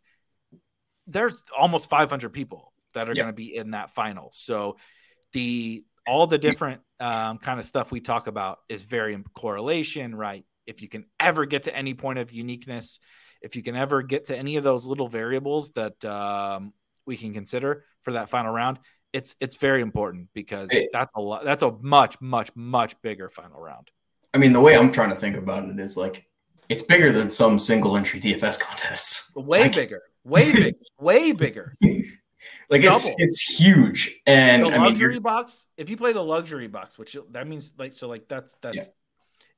there's almost five hundred people that are yep. going to be in that final. So the, all the different um, kind of stuff we talk about is very correlation, right? If you can ever get to any point of uniqueness, if you can ever get to any of those little variables that um, we can consider for that final round, it's it's very important because it, that's a lot. That's a much, much, much bigger final round. I mean, the way I'm trying to think about it is like it's bigger than some single entry D F S contests. Way like, bigger, way big, way bigger. Like Double. it's it's huge. And the luxury I mean, box. If you play the luxury box, which that means like so, like that's that's. Yeah.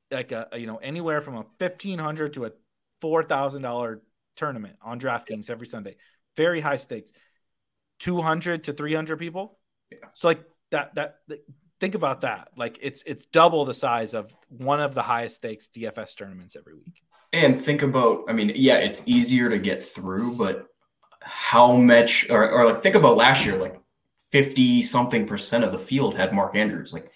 Like a, a you know anywhere from a fifteen hundred to a four thousand dollar tournament on DraftKings every Sunday, very high stakes, two hundred to three hundred people. Yeah. So like that that think about that. Like it's it's double the size of one of the highest stakes D F S tournaments every week. And think about, I mean, yeah, it's easier to get through, but how much or, or like think about last year, like fifty something percent of the field had Mark Andrews, like.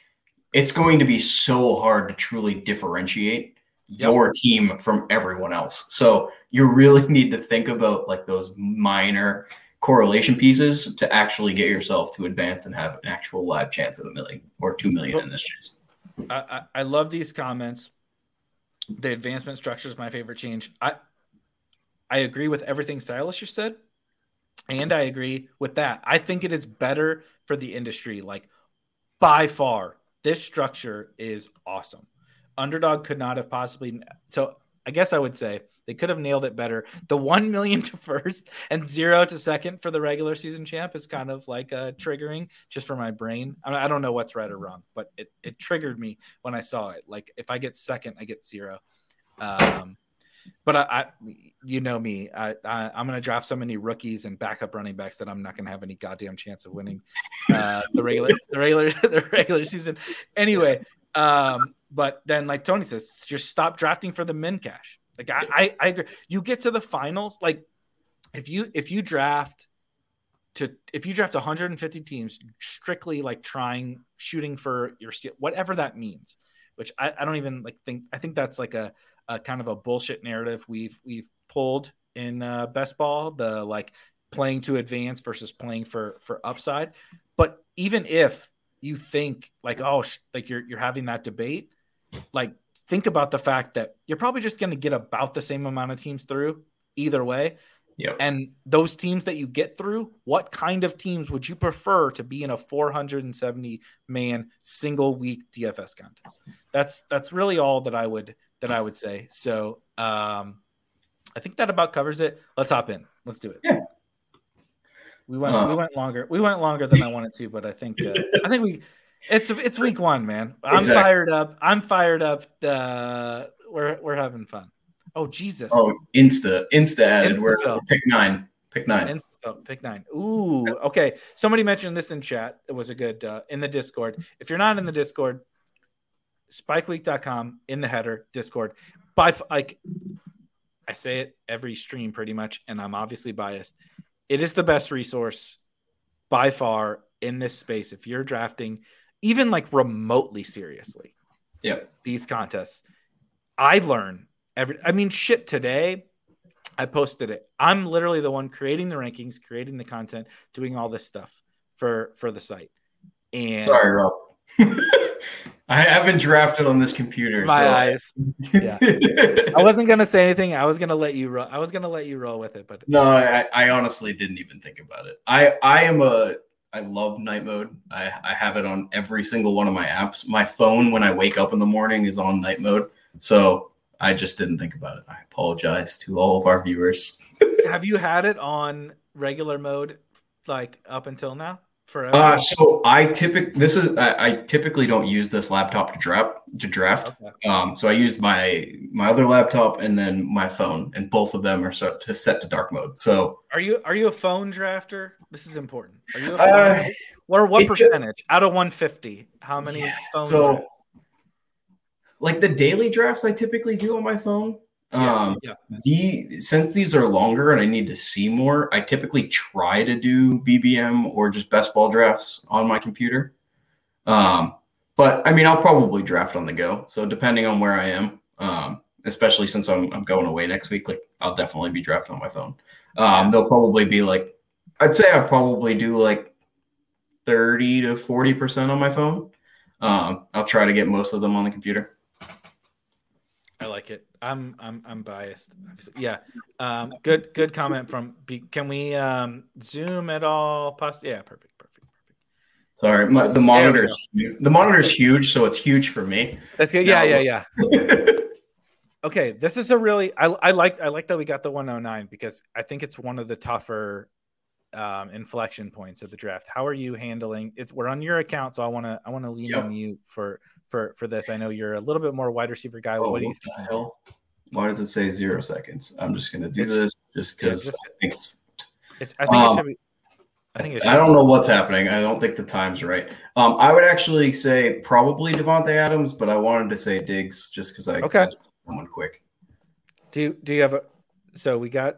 It's going to be so hard to truly differentiate your team from everyone else. So you really need to think about like those minor correlation pieces to actually get yourself to advance and have an actual live chance of a million or two million in this case. I, I, I love these comments. The advancement structure is my favorite change. I I agree with everything Silas just said, and I agree with that. I think it is better for the industry, like by far. This structure is awesome. Underdog could not have possibly. So I guess I would say they could have nailed it better. The one million to first and zero to second for the regular season champ is kind of like uh, triggering just for my brain. I mean, I don't know what's right or wrong, but it, it triggered me when I saw it. Like if I get second, I get zero. Um, but I, I, you know me, I, I, I'm going to draft so many rookies and backup running backs that I'm not going to have any goddamn chance of winning uh, the regular, the regular, the regular season. Anyway, um, but then like Tony says, just stop drafting for the min cash. Like I, I, I agree. You get to the finals. Like if you if you draft to if you draft one hundred fifty teams strictly like trying shooting for your whatever that means, which I, I don't even like think. I think that's like a. Uh, kind of a bullshit narrative we've we've pulled in uh, best ball, the like playing to advance versus playing for for upside. But even if you think like oh sh- like you're you're having that debate, like think about the fact that you're probably just going to get about the same amount of teams through either way. Yep. And those teams that you get through, what kind of teams would you prefer to be in a four hundred seventy man single week D F S contest? That's that's really all that I would that I would say. So um, I think that about covers it. Let's hop in. Let's do it. Yeah. We went uh, we went longer. We went longer than I wanted to, but I think uh, I think we it's it's week one, man. I'm exactly. fired up. I'm fired up. Uh, we're we're having fun. Oh, Jesus. Oh, Insta. Insta added. Insta. We're, we're pick nine. Pick nine. Insta, oh, pick nine. Ooh, okay. Somebody mentioned this in chat. It was a good uh, in the Discord. If you're not in the Discord, spike week dot com in the header, Discord. By, like, I say it every stream pretty much, and I'm obviously biased. It is the best resource by far in this space if you're drafting even, like, remotely seriously. Yeah. These contests. I learn. Every, I mean, shit, today I posted it. I'm literally the one creating the rankings, creating the content, doing all this stuff for, for the site. And sorry, Rob. I haven't drafted on this computer. My so. Eyes. Yeah. I wasn't going to say anything. I was going to let you roll. I was going to let you roll with it, but no, I, I honestly didn't even think about it. I, I am a, I love night mode. I, I have it on every single one of my apps. My phone, when I wake up in the morning, is on night mode. So I just didn't think about it. I apologize to all of our viewers. Have you had it on regular mode, like up until now? Forever? Uh, so I typically this is I, I typically don't use this laptop to draft. To draft. Okay. Um, so I use my my other laptop and then my phone, and both of them are set to, set to dark mode. So are you are you a phone drafter? This is important. Are you? A phone uh, or what percentage just, out of one hundred fifty? How many? Yeah, phones so. Are Like the daily drafts I typically do on my phone. Yeah, um, yeah. The since these are longer and I need to see more, I typically try to do B B M or just best ball drafts on my computer. Um, but I mean, I'll probably draft on the go. So depending on where I am, um, especially since I'm I'm going away next week, like I'll definitely be drafting on my phone. Um, they'll probably be like, I'd say I'll probably do like thirty to forty percent on my phone. Um, I'll try to get most of them on the computer. I like it. I'm I'm I'm biased. Yeah. Um, good good comment from B. Can we um, zoom at all? Possibly. Yeah. Perfect. Perfect. Perfect. Sorry, my, the monitor's the monitor's huge, so it's huge for me. That's good. Yeah. No. Yeah. Yeah. Okay. This is a really I I like I like that we got the one oh nine because I think it's one of the tougher um, inflection points of the draft. How are you handling? It's we're on your account, so I want to I want to lean yep. on you for. For for this, I know you're a little bit more wide receiver guy. Oh, what do you think? The hell? Why does it say zero seconds? I'm just gonna do it's, this just because yeah, I think it's. it's I think um, it should be. I think it should I don't be. know what's happening. I don't think the time's right. Um, I would actually say probably Devontae Adams, but I wanted to say Diggs just because I okay. got someone quick. Do do you have a? So we got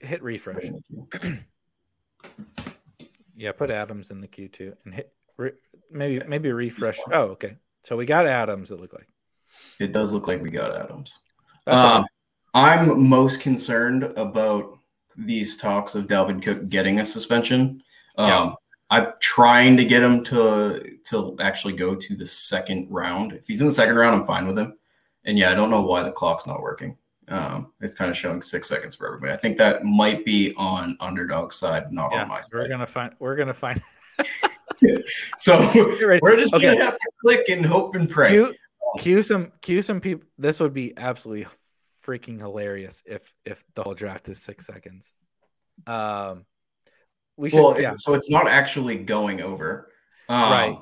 hit refresh. Yeah, put Adams in the queue too, and hit re, maybe maybe refresh. Oh, okay. So we got Adams, it looked like. It does look like we got Adams. Um, I'm most concerned about these talks of Dalvin Cook getting a suspension. Um, yeah. I'm trying to get him to to actually go to the second round. If he's in the second round, I'm fine with him. And, yeah, I don't know why the clock's not working. Um, it's kind of showing six seconds for everybody. I think that might be on Underdog's side, not yeah, on my side. We're gonna find. We're going to find – So we're just okay. gonna have to click and hope and pray. Cue, cue some, cue some people. This would be absolutely freaking hilarious if if the whole draft is six seconds. Um, we should. Well, yeah. So it's not actually going over, um, right?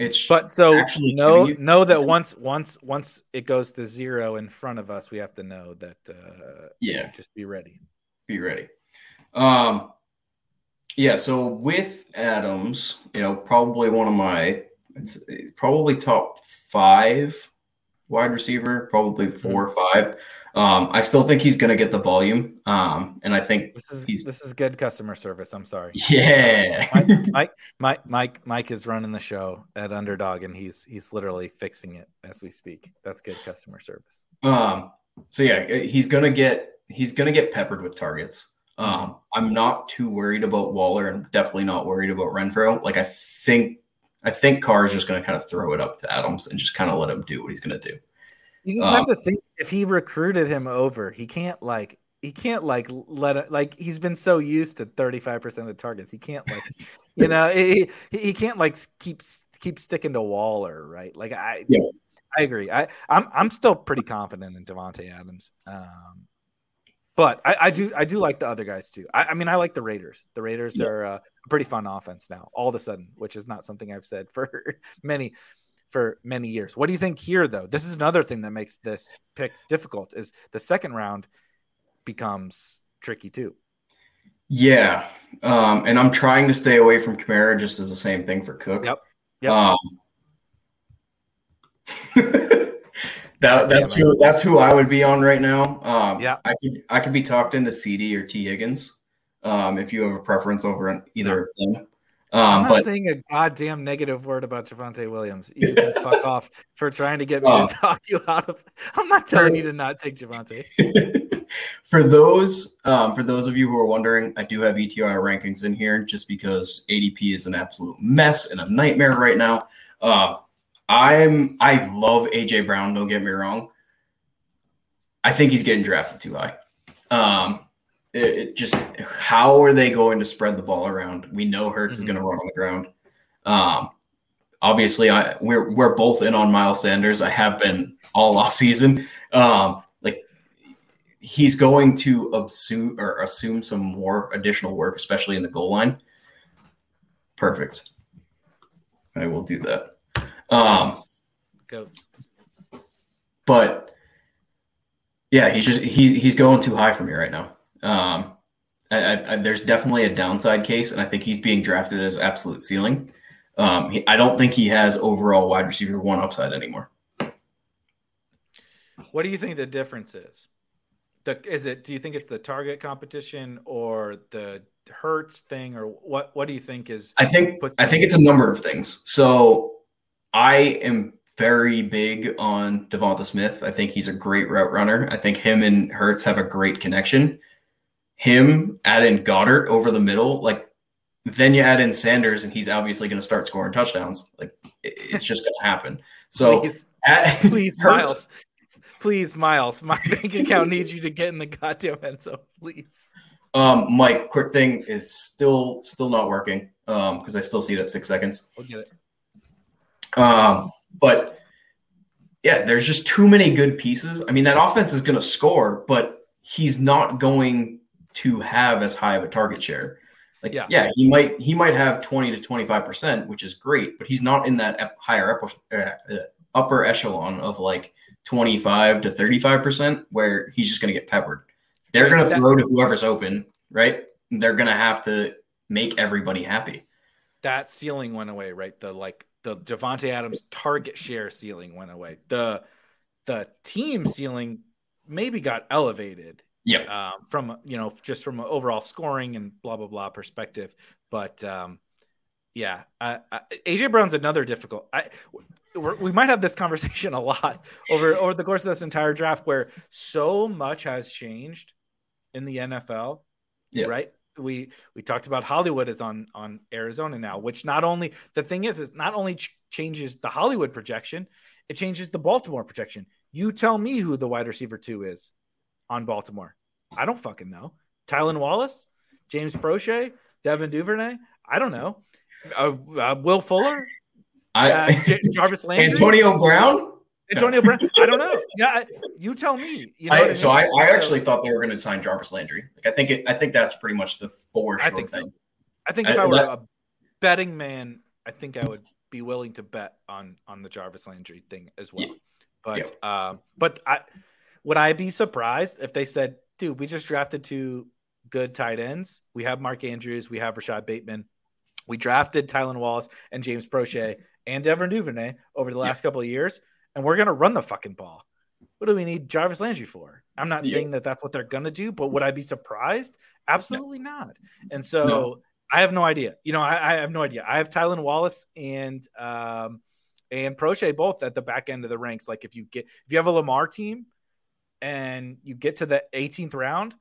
It's but so actually know know that once once once it goes to zero in front of us, we have to know that. Uh, yeah, just be ready. Be ready. Um. Yeah, so with Adams, you know, probably one of my, it's probably top five wide receiver, probably four mm-hmm. or five. Um, I still think he's going to get the volume, um, and I think this is he's, this is good customer service. I'm sorry. Yeah, uh, Mike, Mike, Mike, Mike, Mike is running the show at Underdog, and he's he's literally fixing it as we speak. That's good customer service. Um, so yeah, he's gonna get he's gonna get peppered with targets. Um, I'm not too worried about Waller and definitely not worried about Renfro. Like I think, I think Carr is just going to kind of throw it up to Adams and just kind of let him do what he's going to do. You just um, have to think if he recruited him over, he can't like, he can't like let it, like he's been so used to thirty-five percent of the targets. He can't like, you know, he, he can't like keep, keep sticking to Waller. Right. Like I, yeah. I agree. I I'm, I'm still pretty confident in Devontae Adams. Um, But I, I do I do like the other guys too. I, I mean, I like the Raiders. The Raiders yeah. are a pretty fun offense now, all of a sudden, which is not something I've said for many for many years. What do you think here, though? This is another thing that makes this pick difficult is the second round becomes tricky too. Yeah, um, and I'm trying to stay away from Kamara just as the same thing for Cook. Yep. Yep. Um, That, that's who that's who I would be on right now. Um, yeah, I could I could be talked into CeeDee or T Higgins, um, if you have a preference over either of them. Um, I'm not but, saying a goddamn negative word about Javante Williams. You can fuck off for trying to get me uh, to talk you out of. I'm not telling you to not take Javante. For those um, for those of you who are wondering, I do have E T R rankings in here just because A D P is an absolute mess and a nightmare right now. Uh, I'm I love A J Brown, don't get me wrong. I think he's getting drafted too high. Um, it, it just how are they going to spread the ball around? We know Hurts mm-hmm. is going to run on the ground. Um, Obviously, I we're we're both in on Miles Sanders. I have been all offseason. Um, like he's going to assume or assume some more additional work, especially in the goal line. Perfect. I will do that. Um, Go. But yeah, he's just he he's going too high for me right now. Um, I, I, there's definitely a downside case, and I think he's being drafted as absolute ceiling. Um, he, I don't think he has overall wide receiver one upside anymore. What do you think the difference is? The, is it? Do you think it's the target competition or the Hurts thing, or what? What do you think is? I think I think it's a number of things. So I am very big on Devonta Smith. I think he's a great route runner. I think him and Hurts have a great connection. Him, add in Goddard over the middle, like. Then you add in Sanders, and he's obviously going to start scoring touchdowns. Like it's just going to happen. So please, at, please Miles, please Miles, my bank account needs you to get in the goddamn end zone, please. Um, Mike, quick thing is still still not working um, because I still see it at six seconds. We'll get it. Um, but yeah, there's just too many good pieces. I mean, that offense is going to score, but he's not going to have as high of a target share. Like, yeah. yeah, he might he might have twenty to twenty-five percent, which is great, but he's not in that ep- higher ep- upper echelon of like twenty-five to thirty-five percent where he's just going to get peppered. They're going to throw to whoever's open, right? They're going to have to make everybody happy. That ceiling went away, right? The like the Javante Adams target share ceiling went away. The the team ceiling maybe got elevated. Yeah, um, from, you know, just from an overall scoring and blah, blah, blah perspective. But um, yeah, I, I, A J Brown's another difficult. I, we're, we might have this conversation a lot over, over the course of this entire draft where so much has changed in the N F L, yeah. right? We we talked about Hollywood is on, on Arizona now, which not only the thing is, is not only ch- changes the Hollywood projection, it changes the Baltimore projection. You tell me who the wide receiver two is on Baltimore. I don't fucking know. Tylan Wallace, James Prochet, Devin Duvernay. I don't know. Uh, uh, Will Fuller, I, uh, J- Jarvis Landry, Antonio Brown, Antonio Brown. I don't know. Yeah, I, you tell me. You know I, I mean? So I, I actually so, thought they were going to sign Jarvis Landry. Like I think it. I think that's pretty much the for sure I think thing. So. I think if I, I were that, a betting man, I think I would be willing to bet on on the Jarvis Landry thing as well. Yeah, but yeah. Um, but I would I be surprised if they said, dude, we just drafted two good tight ends. We have Mark Andrews. We have Rashad Bateman. We drafted Tylan Wallace and James Prochet and Devin Duvernay over the last yeah. couple of years, and we're going to run the fucking ball. What do we need Jarvis Landry for? I'm not yeah. saying that that's what they're going to do, but would I be surprised? Absolutely no. not. And so no. I have no idea. You know, I, I have no idea. I have Tylan Wallace and um, and Prochet both at the back end of the ranks. Like if you get if you have a Lamar team, and you get to the eighteenth round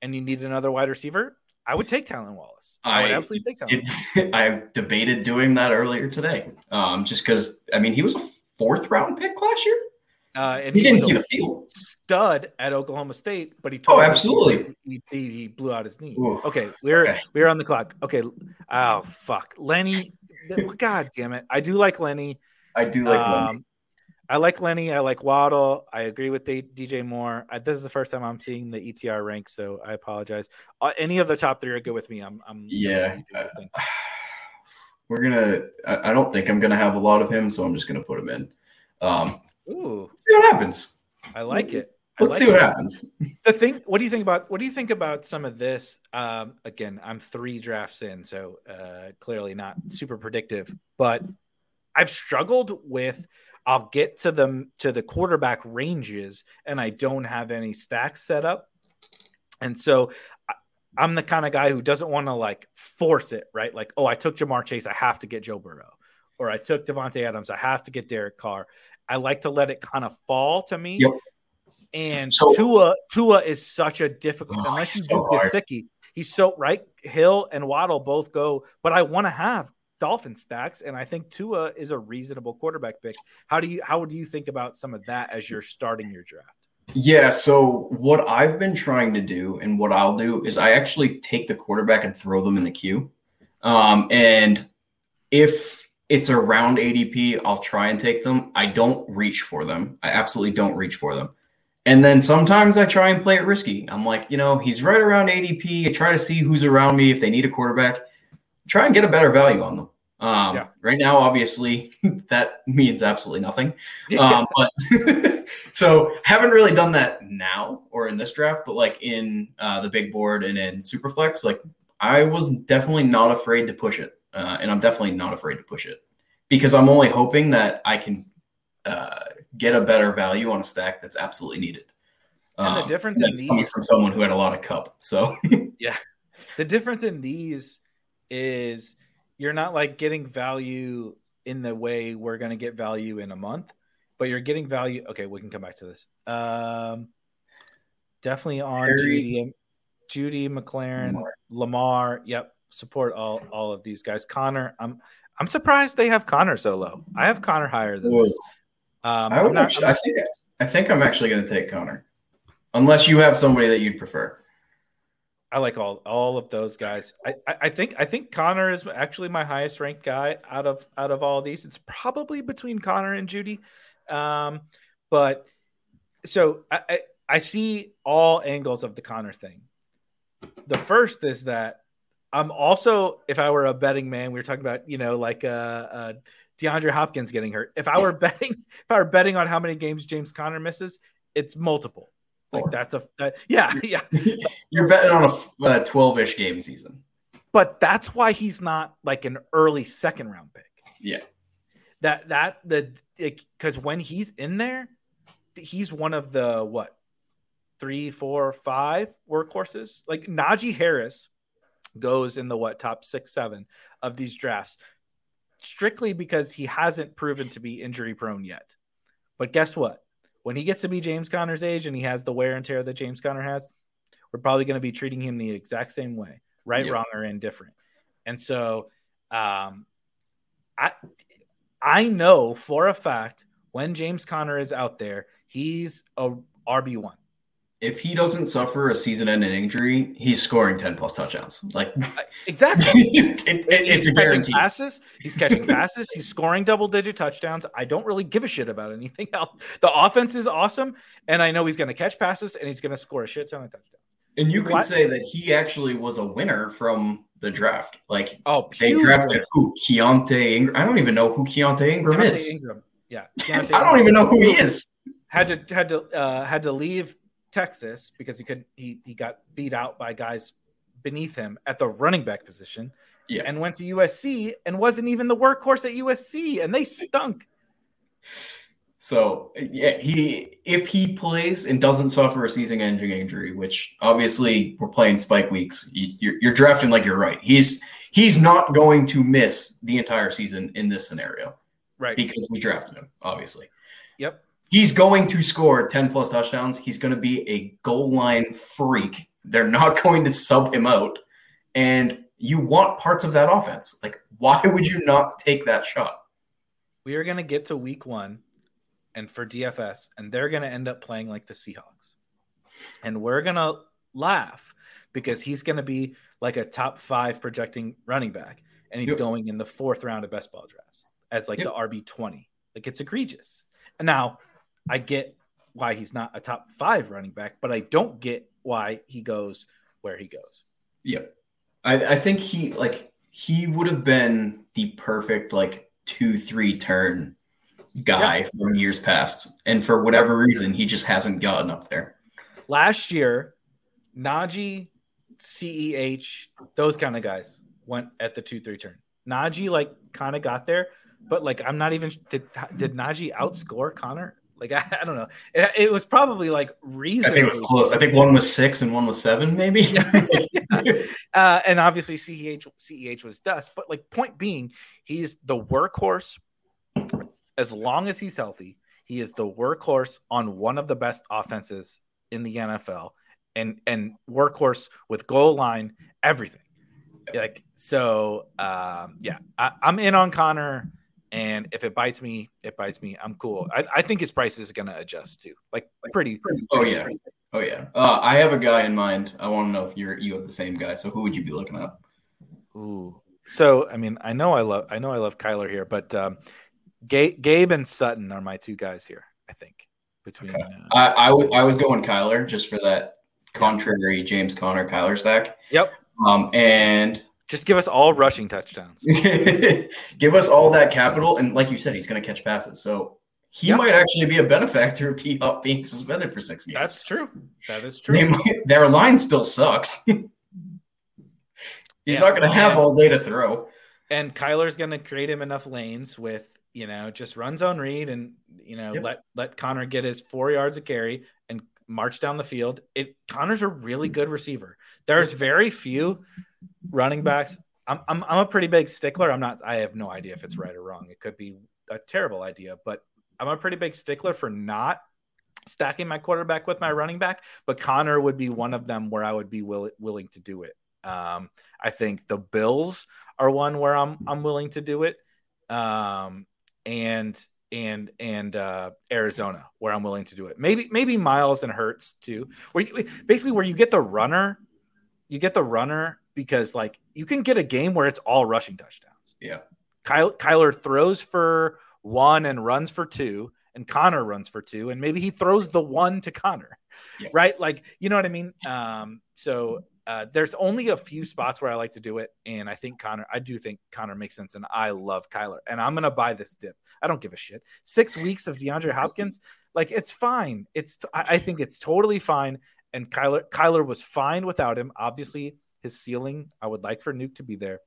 and you need another wide receiver, I would take Tylan Wallace. I, I would absolutely take Tylan Wallace. I debated doing that earlier today um, just because, I mean, he was a fourth-round pick last year. Uh, and he, he didn't see the field. Stud at Oklahoma State, but he told oh, absolutely. He, he, he blew out his knee. Ooh, okay, we're okay. we're on the clock. Okay, oh, fuck. Lenny, God damn it. I do like Lenny. I do like um, Lenny. I like Lenny. I like Waddle. I agree with D J Moore. I, this is the first time I'm seeing the E T R rank, so I apologize. Uh, any of the top three are good with me. I'm. I'm yeah. Uh, we're gonna. I, I don't think I'm gonna have a lot of him, so I'm just gonna put him in. Um, Ooh. Let's see what happens. I like it. I let's like see what it. happens. The thing. What do you think about? What do you think about some of this? Um, again, I'm three drafts in, so uh, clearly not super predictive. But I've struggled with. I'll get to them to the quarterback ranges, and I don't have any stacks set up. And so I, I'm the kind of guy who doesn't want to like force it, right? Like, oh, I took Jamar Chase. I have to get Joe Burrow, or I took Devontae Adams. I have to get Derek Carr. I like to let it kind of fall to me. Yep. And so, Tua, Tua is such a difficult, oh, unless you do Gesicki, he's so right. Hill and Waddle both go, but I want to have Dolphin stacks, and I think Tua is a reasonable quarterback pick. How do you how would you think about some of that as you're starting your draft? Yeah, so what I've been trying to do and what I'll do is I actually take the quarterback and throw them in the queue. Um, and if it's around A D P, I'll try and take them. I don't reach for them. I absolutely don't reach for them. And then sometimes I try and play it risky. I'm like, you know, he's right around A D P. I try to see who's around me if they need a quarterback. Try and get a better value on them. Um, yeah. Right now, obviously, that means absolutely nothing. Um, but so haven't really done that now or in this draft, but like in uh, the big board and in Superflex, like I was definitely not afraid to push it. Uh, and I'm definitely not afraid to push it because I'm only hoping that I can uh, get a better value on a stack that's absolutely needed. Um, and the difference and that's in these coming from someone who had a lot of cup. So yeah, the difference in these is you're not like getting value in the way we're going to get value in a month, but you're getting value. Okay, we can come back to this. Um, definitely on Judy, Judy McLaren, Lamar. Lamar yep. Support all, all of these guys. Connor, I'm I'm surprised they have Connor so low. I have Connor higher than this. Um, I, would not, actually, I think I think I'm actually going to take Connor, unless you have somebody that you'd prefer. I like all all of those guys. I, I, I think I think Connor is actually my highest ranked guy out of out of all of these. It's probably between Connor and Judy, um, but so I, I I see all angles of the Connor thing. The first is that. I'm also, if I were a betting man, we were talking about, you know, like uh, uh, DeAndre Hopkins getting hurt. If I were betting, if I were betting on how many games James Conner misses, it's multiple. Like that's a uh, yeah, yeah. You're betting on a uh, twelve-ish game season. But that's why he's not like an early second round pick. Yeah. That that the because when he's in there, he's one of the what three, four, five workhorses. Like Najee Harris. Goes in the what top six, seven of these drafts strictly because he hasn't proven to be injury prone yet. But guess what? When he gets to be James Conner's age and he has the wear and tear that James Conner has, we're probably going to be treating him the exact same way, right, yep. Wrong, or indifferent. And so um, I, I know for a fact when James Conner is out there, he's a R B one. If he doesn't suffer a season-ending injury, he's scoring ten-plus touchdowns. Like exactly, it, it, it's he's a guarantee. Catching passes, he's catching passes. He's scoring double-digit touchdowns. I don't really give a shit about anything else. The offense is awesome, and I know he's going to catch passes and he's going to score a shit ton of touchdowns. And you could say that he actually was a winner from the draft. Like oh, they drafted who Keaontay Ingram. I don't even know who Keaontay Ingram Keaontay is. Ingram. Yeah, Keaontay I don't Ingram. even know who he is. Had to had to uh, had to leave. Texas because he could he he got beat out by guys beneath him at the running back position, yeah, and went to U S C and wasn't even the workhorse at U S C and they stunk. So yeah, he if he plays and doesn't suffer a season-ending injury, which obviously we're playing spike weeks, you, you're, you're drafting like you're right. He's he's not going to miss the entire season in this scenario, right? Because we drafted him, obviously. Yep. He's going to score ten-plus touchdowns. He's going to be a goal line freak. They're not going to sub him out. And you want parts of that offense. Like, why would you not take that shot? We are going to get to week one and for D F S, and they're going to end up playing like the Seahawks. And we're going to laugh because he's going to be like a top five projecting running back, and he's yep. going in the fourth round of best ball drafts as like yep. the R B twenty. Like, it's egregious. Now – I get why he's not a top five running back, but I don't get why he goes where he goes. Yeah. I, I think he like he would have been the perfect like two, three turn guy yeah. from years past. And for whatever reason, he just hasn't gotten up there. Last year, Najee, C E H, those kind of guys went at the two, three turn. Najee like kind of got there, but like I'm not even did, did Najee outscore Connor? Like, I, I don't know. It, it was probably like reasonable. I think it was close. I think one was six and one was seven, maybe. yeah. uh, and obviously C E H, C E H was dust. But like point being, he's the workhorse. As long as he's healthy, he is the workhorse on one of the best offenses in the N F L and, and workhorse with goal line, everything. Like, so um, yeah, I, I'm in on Connor. And if it bites me, it bites me. I'm cool. I, I think his price is going to adjust too. Like pretty. pretty oh, yeah. Pretty. Oh, yeah. Uh, I have a guy in mind. I want to know if you are you have the same guy. So who would you be looking at? Ooh. So, I mean, I know I love, I know I love Kyler here, but um, G- Gabe and Sutton are my two guys here, I think. Between okay. uh, I, I, w- I was going Kyler just for that contrary James Conner Kyler stack. Yep. Um, and just give us all rushing touchdowns. Give us all that capital, and like you said, he's going to catch passes. So he yep. might actually be a benefactor of T Hop being suspended for six games. That's true. That is true. They might, their line still sucks. He's yeah, not going to have and, all day to throw. And Kyler's going to create him enough lanes with, you know, just run zone read and, you know, yep. let, let Connor get his four yards of carry and march down the field. It Connor's a really good receiver. There's very few running backs. I'm, I'm, I'm a pretty big stickler. I'm not, I have no idea if it's right or wrong. It could be a terrible idea, but I'm a pretty big stickler for not stacking my quarterback with my running back, but Connor would be one of them where I would be will, willing to do it. Um, I think the Bills are one where I'm I'm willing to do it, um, and and and uh, Arizona where I'm willing to do it. Maybe maybe Miles and Hurts too. Where you, basically where you get the runner, you get the runner because like you can get a game where it's all rushing touchdowns. Yeah, Kyler, Kyler throws for one and runs for two, and Connor runs for two, and maybe he throws the one to Connor, yeah. right? Like you know what I mean. Um, so. Uh, there's only a few spots where I like to do it, and I think Connor, I do think Connor makes sense, and I love Kyler, and I'm gonna buy this dip. I don't give a shit. Six weeks of DeAndre Hopkins, like it's fine. It's t- I think it's totally fine. And Kyler, Kyler was fine without him. Obviously, his ceiling. I would like for Nuke to be there,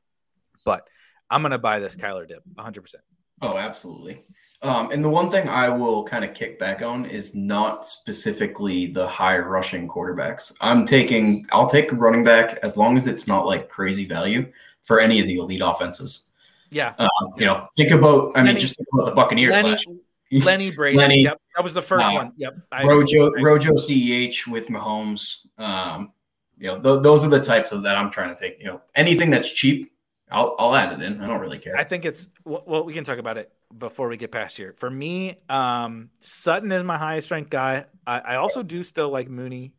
but I'm gonna buy this Kyler dip one hundred percent. Oh, absolutely. Um, and the one thing I will kind of kick back on is not specifically the high rushing quarterbacks. I'm taking, I'll take running back as long as it's not like crazy value for any of the elite offenses. Yeah. Um, you know, think about, I Lenny, mean, just think about the Buccaneers. Lenny, last year. Lenny Brady. Lenny, yep. That was the first um, one. Yep. I Rojo, agree. Rojo C E H with Mahomes. Um, you know, th- those are the types of that I'm trying to take, you know, anything that's cheap. I'll I'll add it in. I don't really care. I think it's well. We can talk about it before we get past here. For me, um, Sutton is my highest ranked guy. I, I also do still like Mooney,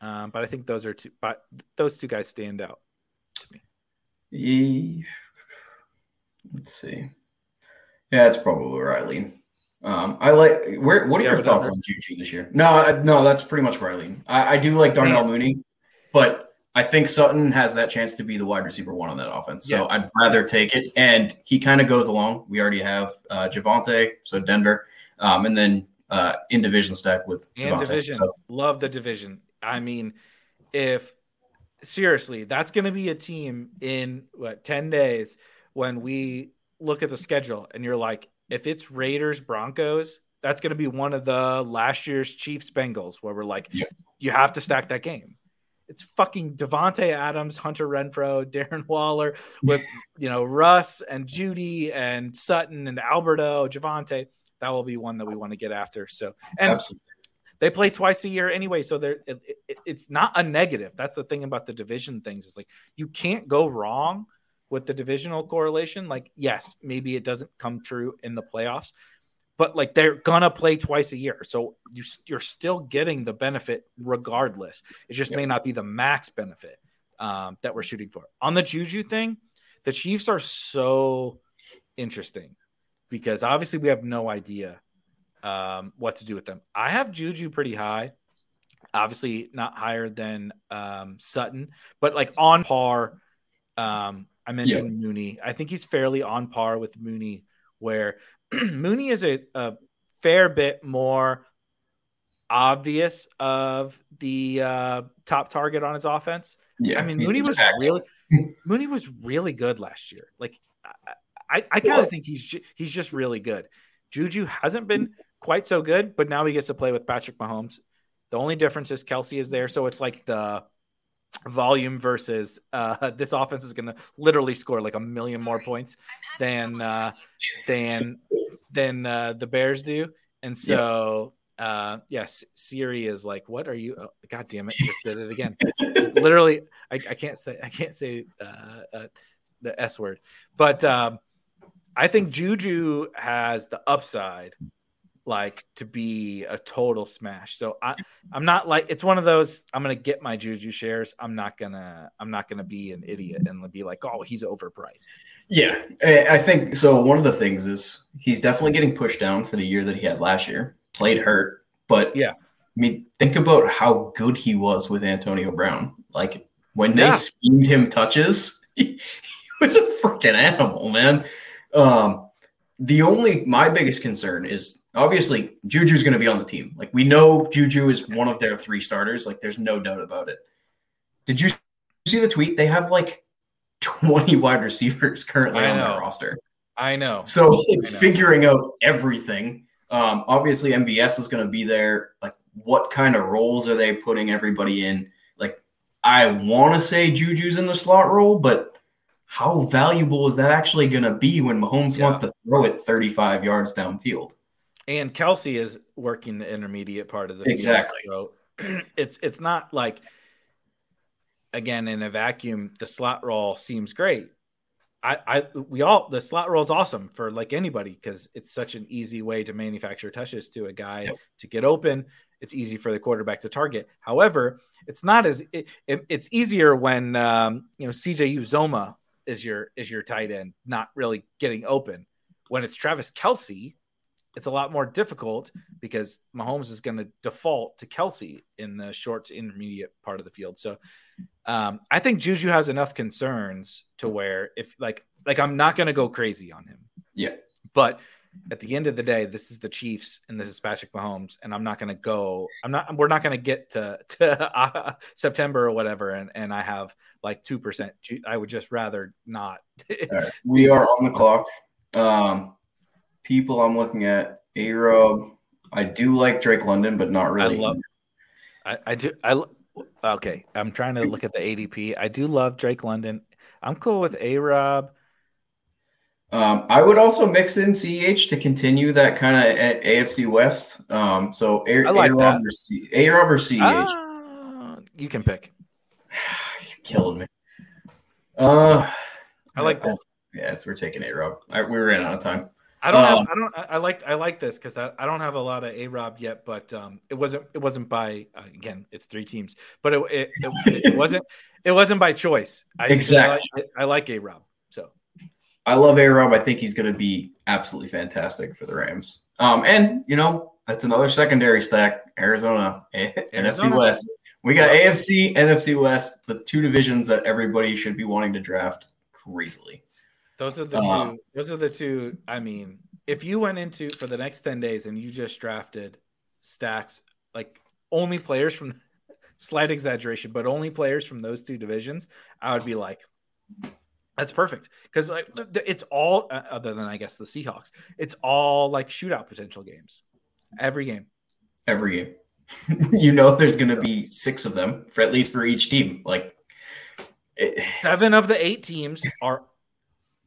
um, but I think those are two. But those two guys stand out to me. Let's see. Yeah, that's probably where I lean. Um, I like. Where? What are your thoughts on Juju this year? No, no, that's pretty much where I lean. I, I do like Darnell Mooney, but. I think Sutton has that chance to be the wide receiver one on that offense. So yeah. I'd rather take it. And he kind of goes along. We already have uh, Javante, so Denver, um, and then uh, in division stack with and Devontae, division. So. Love the division. I mean, if seriously, that's going to be a team in what ten days when we look at the schedule and you're like, if it's Raiders, Broncos, that's going to be one of the last year's Chiefs, Bengals, where we're like, yeah. you have to stack that game. It's fucking Devontae Adams, Hunter Renfrow, Darren Waller with, you know, Russ and Judy and Sutton and Alberto, Javante. That will be one that we want to get after. So, and Absolutely. They play twice a year anyway. So they're, it, it, it's not a negative. That's the thing about the division things is like, you can't go wrong with the divisional correlation. Like, yes, maybe it doesn't come true in the playoffs, but like they're gonna play twice a year, so you, you're still getting the benefit regardless. It just yep. may not be the max benefit um, that we're shooting for. On the Juju thing, the Chiefs are so interesting because obviously we have no idea um, what to do with them. I have Juju pretty high, obviously not higher than um, Sutton, but like on par. Um, I mentioned yep. Mooney. I think he's fairly on par with Mooney, where. Mooney is a, a fair bit more obvious of the uh, top target on his offense. Yeah, I mean, Mooney was factor. really Mooney was really good last year. Like, I, I kind of think he's he's just really good. Juju hasn't been quite so good, but now he gets to play with Patrick Mahomes. The only difference is Kelce is there, so it's like the volume versus uh this offense is gonna literally score like a million Sorry. more points than uh than than uh the Bears do, and so yeah. uh yes Siri is like, what are you, oh, god damn it, just did it again. Literally I, I can't say I can't say uh, uh the S word, but um I think Juju has the upside like to be a total smash. So I, I'm not like, it's one of those, I'm going to get my Juju shares. I'm not going to, I'm not going to be an idiot and be like, oh, he's overpriced. Yeah. I think so. One of the things is he's definitely getting pushed down for the year that he had last year, played hurt, but yeah, I mean, think about how good he was with Antonio Brown. Like when they yeah. schemed him touches, he, he was a freaking animal, man. Um, The only, my biggest concern is obviously Juju's going to be on the team. Like we know Juju is one of their three starters. Like there's no doubt about it. Did you see the tweet? They have like twenty wide receivers currently on their roster. I know. So it's know. figuring out everything. Um, obviously M V S is going to be there. Like what kind of roles are they putting everybody in? Like I want to say Juju's in the slot role, but how valuable is that actually going to be when Mahomes yeah. wants to throw it thirty-five yards downfield? And Kelce is working the intermediate part of the field. Exactly. So it's, it's not like, again, in a vacuum, the slot roll seems great. I, I, we all, the slot roll is awesome for like anybody because it's such an easy way to manufacture touches to a guy yep. to get open. It's easy for the quarterback to target. However, it's not as, it, it, it's easier when, um, you know, C J Uzoma is your is your tight end not really getting open. When it's Travis Kelce, it's a lot more difficult because Mahomes is going to default to Kelce in the short to intermediate part of the field. So um, I think Juju has enough concerns to where if like, like I'm not going to go crazy on him. Yeah. But at the end of the day, this is the Chiefs and this is Patrick Mahomes. And I'm not going to go, I'm not, we're not going to get to, to uh, September or whatever. And, and I have like two percent. I would just rather not. Right. We are on the clock. Um, people I'm looking at, A-Rob. I do like Drake London, but not really. I love I, I do. I Okay. I'm trying to look at the A D P. I do love Drake London. I'm cool with A-Rob. Um, I would also mix in C E H to continue that kind of A F C West. Um, so A- like A-Rob, or C- A-Rob or C E H. Uh, you can pick. You're killing me. Uh, I like that. Yeah, it's, we're taking A-Rob. Right, we ran out of time. I don't. Um, have, I don't. I like. I like this because I, I don't have a lot of A-Rob yet, but um, it wasn't. It wasn't by uh, again. It's three teams, but it it, it, it wasn't. It wasn't by choice. I, exactly. I, I, I like A-Rob. So. I love A-Rob. I think he's going to be absolutely fantastic for the Rams. Um, and, you know, that's another secondary stack, Arizona, Arizona. N F C West. We got A F C, N F C West, the two divisions that everybody should be wanting to draft crazily. Those are the um, two. Those are the two. I mean, if you went into for the next ten days and you just drafted stacks, like only players from – slight exaggeration, but only players from those two divisions, I would be like – that's perfect because like it's all other than I guess the Seahawks. It's all like shootout potential games. Every game, every game. You know, there's going to be six of them for at least for each team. Like it... seven of the eight teams are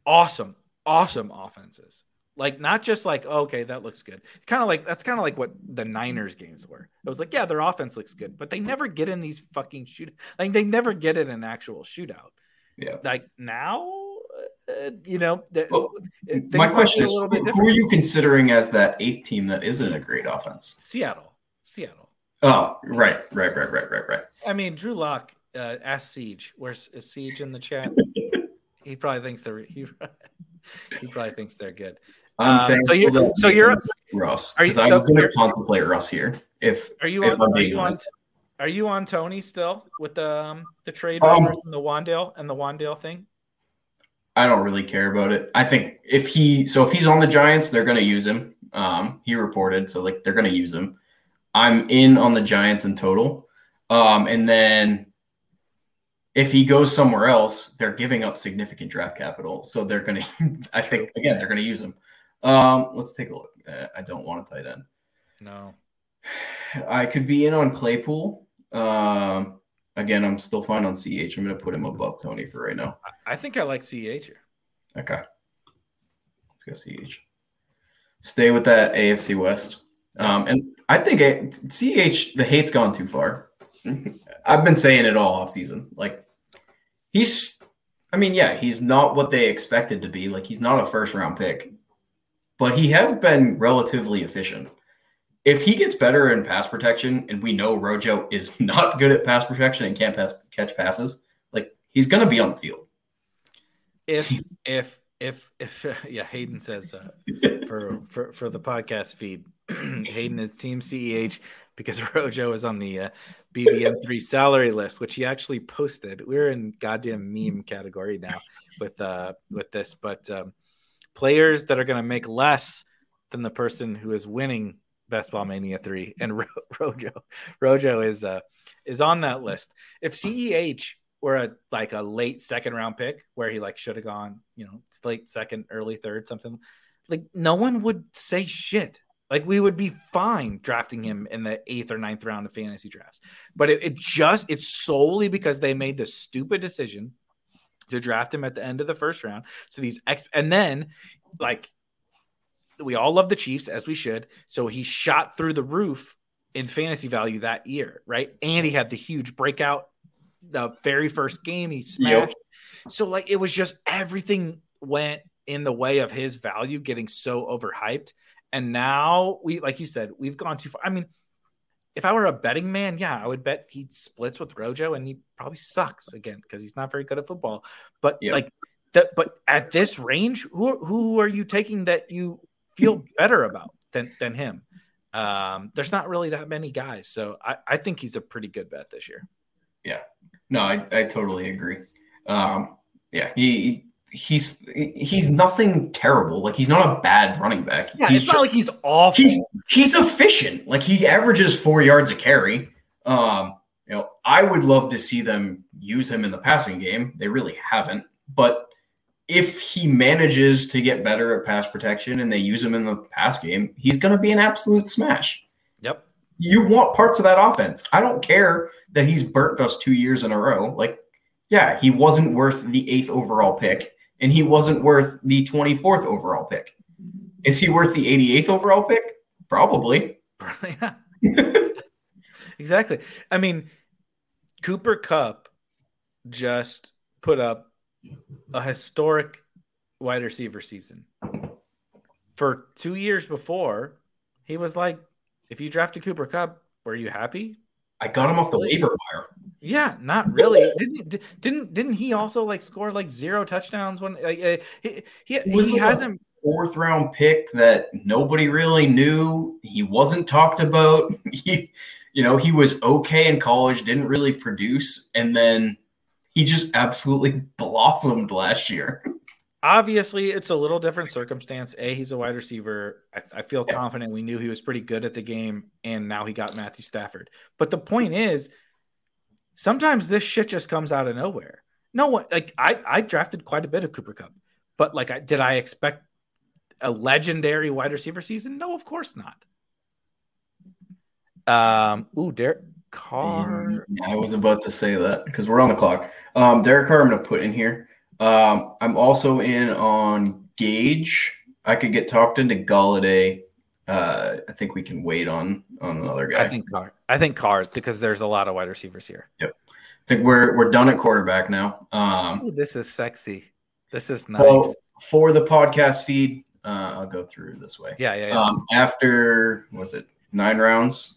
awesome, awesome offenses. Like not just like oh, okay, that looks good. Kind of like that's kind of like what the Niners games were. It was like yeah, their offense looks good, but they never get in these fucking shoot. Like they never get in an actual shootout. Yeah, like now, uh, you know. The, well, my question is, who different. Are you considering as that eighth team that isn't a great offense? Seattle, Seattle. Oh, right, right, right, right, right, right. I mean, Drew Lock uh, asked Siege. Where's is Siege in the chat? he probably thinks they're he, he probably thinks they're good. I'm um, so you're so you're Russ. Are you? So I was going to contemplate Russ here. If are you if on? I'm are you on Are you on Tony still with the um, the trade um, and the Wandale and the Wandale thing? I don't really care about it. I think if he so if he's on the Giants, they're going to use him. Um, he reported so like they're going to use him. I'm in on the Giants in total, um, and then if he goes somewhere else, they're giving up significant draft capital, so they're going to. I think again they're going to use him. Um, let's take a look. Uh, I don't want a tight end. No, I could be in on Claypool. Um, again, I'm still fine on C H. I'm going to put him above Tony for right now. I think I like C H here. Okay. Let's go C H. Stay with that A F C West. Um, and I think I, C H, the hate's gone too far. I've been saying it all offseason. Like, he's, I mean, yeah, he's not what they expected to be. Like, he's not a first round pick, but he has been relatively efficient. if he gets better in pass protection, and we know Rojo is not good at pass protection and can't pass, catch passes, like he's going to be on the field. If, if, if, if, yeah, Hayden says uh, for, for, for the podcast feed, Hayden is team C E H because Rojo is on the uh, B B M three salary list, which he actually posted. We're in goddamn meme category now with, uh, with this, but um, players that are going to make less than the person who is winning Best Ball Mania three, and Ro- Rojo, Rojo is uh is on that list. If C E H were a like a late second round pick, where he like should have gone, you know, late second, early third, something like, no one would say shit. Like we would be fine drafting him in the eighth or ninth round of fantasy drafts. But it, it just it's solely because they made the stupid decision to draft him at the end of the first round. So these ex and then like. We all love the Chiefs, as we should. So he shot through the roof in fantasy value that year, right? And he had the huge breakout the very first game he smashed. Yep. So, like, it was just everything went in the way of his value getting so overhyped. And now, we, like you said, we've gone too far. I mean, if I were a betting man, yeah, I would bet he splits with Rojo and he probably sucks again because he's not very good at football. But, yep. like, the, but at this range, who, who are you taking that you – feel better about than than him? Um, there's not really that many guys, so I, I think he's a pretty good bet this year. Yeah, no, I, I totally agree. Um, yeah, he he's he's nothing terrible. Like he's not a bad running back. Yeah, he's it's just, not like he's awful. He's he's efficient. Like he averages four yards a carry. Um, you know, I would love to see them use him in the passing game. They really haven't, but. If he manages to get better at pass protection and they use him in the pass game, he's going to be an absolute smash. Yep. You want parts of that offense. I don't care that he's burnt us two years in a row. Like, yeah, he wasn't worth the eighth overall pick and he wasn't worth the twenty-fourth overall pick. Is he worth the eighty-eighth overall pick? Probably. Yeah. Exactly. I mean, Cooper Kupp just put up a historic wide receiver season. For two years before, he was like, if you drafted Cooper Kupp, were you happy? I got him off the waiver wire. Yeah, not really. didn't didn't didn't he also like score like zero touchdowns when like uh, he he, was he has him fourth round pick that nobody really knew. He wasn't talked about. He, you know, he was okay in college, didn't really produce, and then he just absolutely blossomed last year. Obviously, it's a little different circumstance. A, he's a wide receiver. I, I feel yeah. confident we knew he was pretty good at the game, and now he got Matthew Stafford. But the point is, sometimes this shit just comes out of nowhere. No one, like I, I drafted quite a bit of Cooper Kupp, but like, I, did I expect a legendary wide receiver season? No, of course not. Um, ooh, Derek Carr. Yeah, I was about to say that because we're on the clock. Um, Derek Carr, I'm going to put in here. Um, I'm also in on Gage. I could get talked into Galladay. Uh, I think we can wait on on another guy. I think Carr. I think Carr because there's a lot of wide receivers here. Yep. I think we're we're done at quarterback now. Um, Ooh, this is sexy. This is nice. So for the podcast feed, uh, I'll go through this way. Yeah, yeah. yeah. Um, after what was it nine rounds?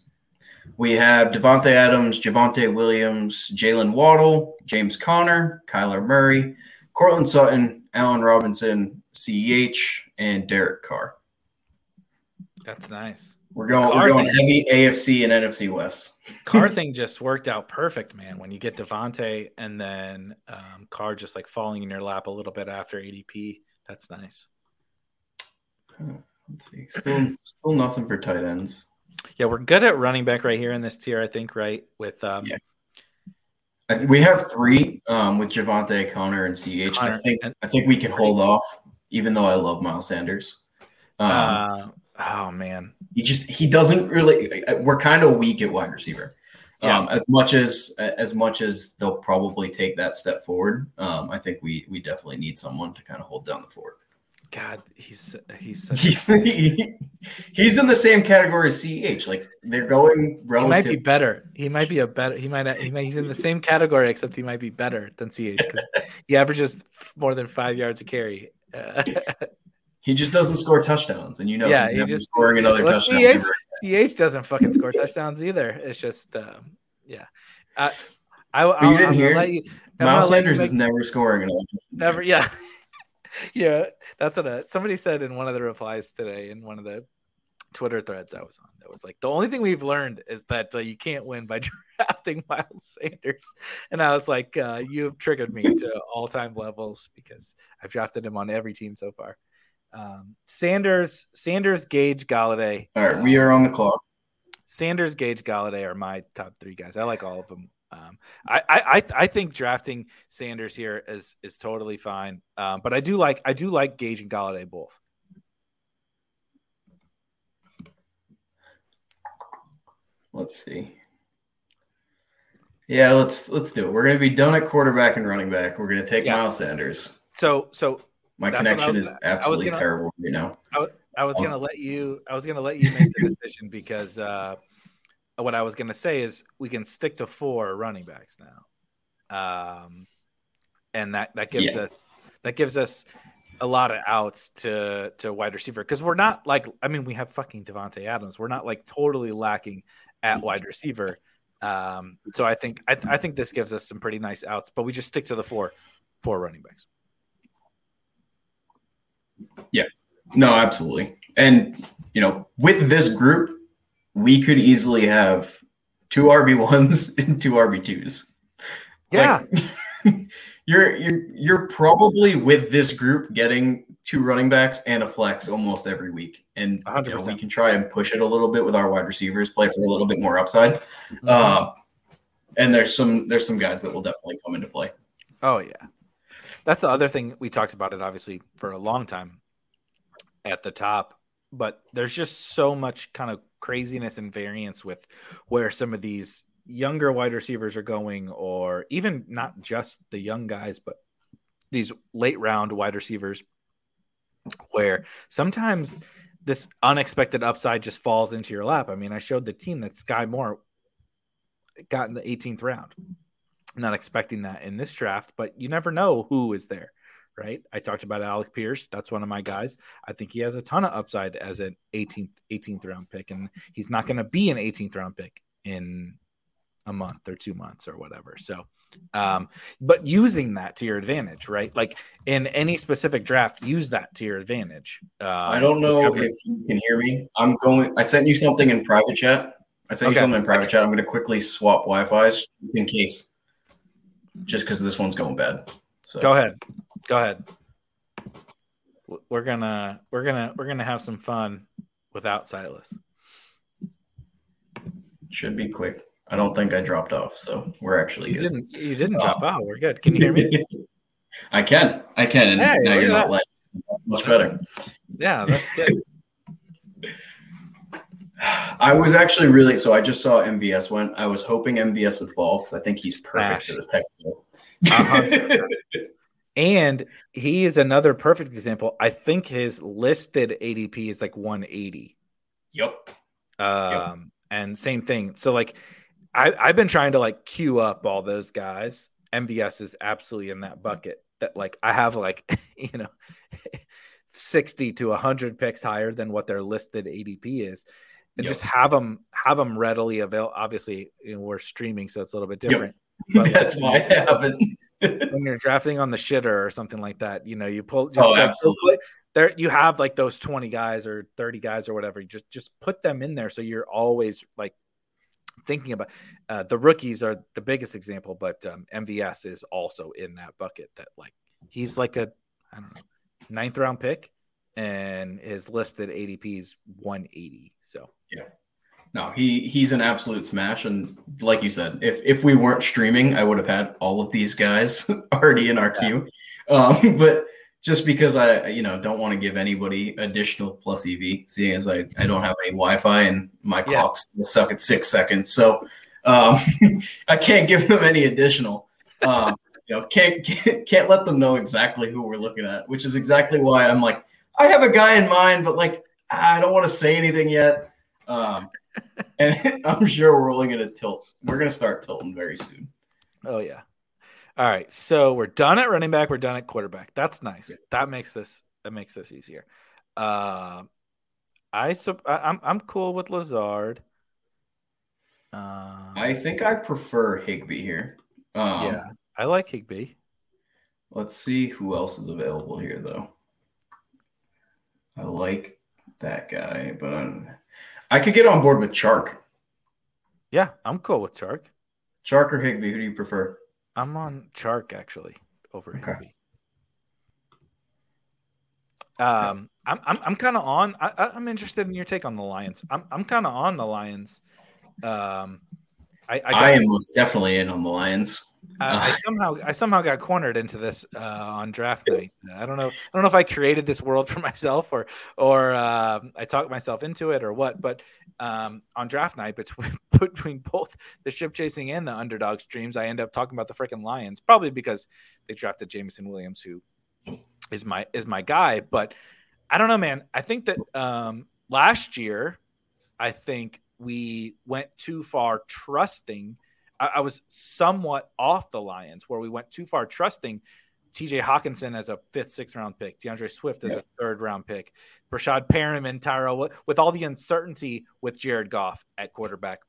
We have Devontae Adams, Javante Williams, Jalen Waddle, James Conner, Kyler Murray, Cortland Sutton, Allen Robinson, C E H, and Derek Carr. That's nice. We're going, we're going heavy A F C and N F C West. Carr thing just worked out perfect, man. When you get Devontae and then um, Carr just like falling in your lap a little bit after A D P, that's nice. Oh, let's see. Still, still nothing for tight ends. Yeah, we're good at running back right here in this tier, I think, right? With um, yeah. We have three um, with Javante, Conner, and C H. Conner, I think and- I think we can hold off, even though I love Miles Sanders. Um, uh, oh, man. He just – he doesn't really – we're kind of weak at wide receiver. Um, yeah. As much as as much as they'll probably take that step forward, um, I think we, we definitely need someone to kind of hold down the fort. God, he's he's such he's, he, he's in the same category as C H. Like they're going relative. He might be better. He might be a better. He might. He might he's in the same category, except he might be better than C H because he averages more than five yards a carry. Uh, He just doesn't score touchdowns, and you know yeah, he's he never just, scoring another well, touchdown. C H, C H doesn't fucking score touchdowns either. It's just, um, yeah. I, I, I, you I, didn't hear. Let you, Miles Sanders is never scoring another touchdown. Never, yeah. Yeah, that's what a, somebody said in one of the replies today in one of the Twitter threads I was on. That was like, the only thing we've learned is that uh, you can't win by drafting Miles Sanders. And I was like, uh, you have triggered me to all-time levels because I've drafted him on every team so far. Um, Sanders, Sanders, Gage, Galladay. All right, um, we are on the clock. Sanders, Gage, Galladay are my top three guys. I like all of them. Um, I, I, I think drafting Sanders here is, is totally fine. Um, but I do like, I do like Gage and Galladay both. Let's see. Yeah, let's, let's do it. We're going to be done at quarterback and running back. We're going to take yeah. Miles Sanders. So, so my connection is absolutely gonna, terrible. You know, I, I was um, going to let you, I was going to let you make the decision because, uh, what I was going to say is we can stick to four running backs now. Um, and that, that gives yeah. us, that gives us a lot of outs to, to wide receiver. Cause we're not like, I mean, we have fucking Devontae Adams. We're not like totally lacking at wide receiver. Um, so I think, I, th- I think this gives us some pretty nice outs, but we just stick to the four, four running backs. Yeah, no, absolutely. And, you know, with this group, we could easily have two R B ones and two R B twos. Yeah. Like, you're, you're, you're probably with this group getting two running backs and a flex almost every week. And you know, we can try and push it a little bit with our wide receivers, play for a little bit more upside. Mm-hmm. Uh, and there's some, there's some guys that will definitely come into play. Oh yeah. That's the other thing we talked about it, obviously for a long time at the top, but there's just so much kind of craziness and variance with where some of these younger wide receivers are going, or even not just the young guys, but these late round wide receivers where sometimes this unexpected upside just falls into your lap. I mean, I showed the team that Sky Moore got in the eighteenth round. I'm not expecting that in this draft, but you never know who is there. Right. I talked about Alec Pierce. That's one of my guys. I think he has a ton of upside as an eighteenth, eighteenth round pick, and he's not going to be an eighteenth round pick in a month or two months or whatever. So, um, but using that to your advantage, right? Like in any specific draft, use that to your advantage. Um, I don't know whatever. If you can hear me. I'm going, I sent you something in private chat. I sent okay. you something in private okay. chat. I'm going to quickly swap Wi-Fi's in case, just because this one's going bad. So go ahead. Go ahead. We're gonna we're gonna we're gonna have some fun without Silas. Should be quick. I don't think I dropped off, so we're actually you good. Didn't, you didn't oh. drop out. We're good. Can you hear me? I can. I can. And hey, now you're not like much that's, better. Yeah, that's good. I was actually really so I just saw M V S went. I was hoping M V S would fall because I think he's perfect Smash. for this technical. Uh-huh. And he is another perfect example. I think his listed A D P is like one eighty. Yep. Um, yep. And same thing. So like I, I've been trying to like queue up all those guys. M V S is absolutely in that bucket that like I have like, you know, sixty to one hundred picks higher than what their listed A D P is. And yep. just have them, have them readily available. Obviously, you know, we're streaming, so it's a little bit different. Yep. But that's why I haven't. When you're drafting on the shitter or something like that, you know, you pull just oh, like, absolutely. there you have like those twenty guys or thirty guys or whatever. You just just put them in there so you're always like thinking about uh, the rookies are the biggest example, but um, M V S is also in that bucket that like he's like a I don't know ninth round pick and his listed A D P is one eighty. So yeah. No, he, he's an absolute smash. And like you said, if if we weren't streaming, I would have had all of these guys already in our yeah. queue. Um, but just because I, you know, don't want to give anybody additional plus E V, seeing as I, I don't have any Wi-Fi and my yeah. clocks will suck at six seconds. So um, I can't give them any additional. Um, you know, can't, can't can't let them know exactly who we're looking at, which is exactly why I'm like, I have a guy in mind, but like, I don't want to say anything yet. Um, and I'm sure we're only going to tilt. We're going to start tilting very soon. Oh, yeah. All right. So we're done at running back. We're done at quarterback. That's nice. Yeah. That makes this that makes this easier. Uh, I sub- I, I'm I'm cool with Lazard. Uh, I think I prefer Higbee here. Um, yeah, I like Higbee. Let's see who else is available here, though. I like that guy, but I'm, I could get on board with Chark. Yeah, I'm cool with Chark. Chark or Higbee, who do you prefer? I'm on Chark, actually, over okay. Higbee. Um, I'm I'm I'm kind of on. I, I'm interested in your take on the Lions. I'm I'm kind of on the Lions. Um, I I, got, I am most definitely in on the Lions. I, I somehow I somehow got cornered into this uh, on draft night. I don't know. I don't know if I created this world for myself or or uh, I talked myself into it or what. But um, on draft night, between between both the ship chasing and the underdog streams, I end up talking about the freaking Lions. Probably because they drafted Jameson Williams, who. Is my is my guy, but I don't know, man. I think that um, last year, I think we went too far trusting. I, I was somewhat off the Lions, where we went too far trusting T J Hawkinson as a fifth, sixth round pick, DeAndre Swift as yeah. a third round pick, Brashad Perriman, Tyrell, with all the uncertainty with Jared Goff at quarterback.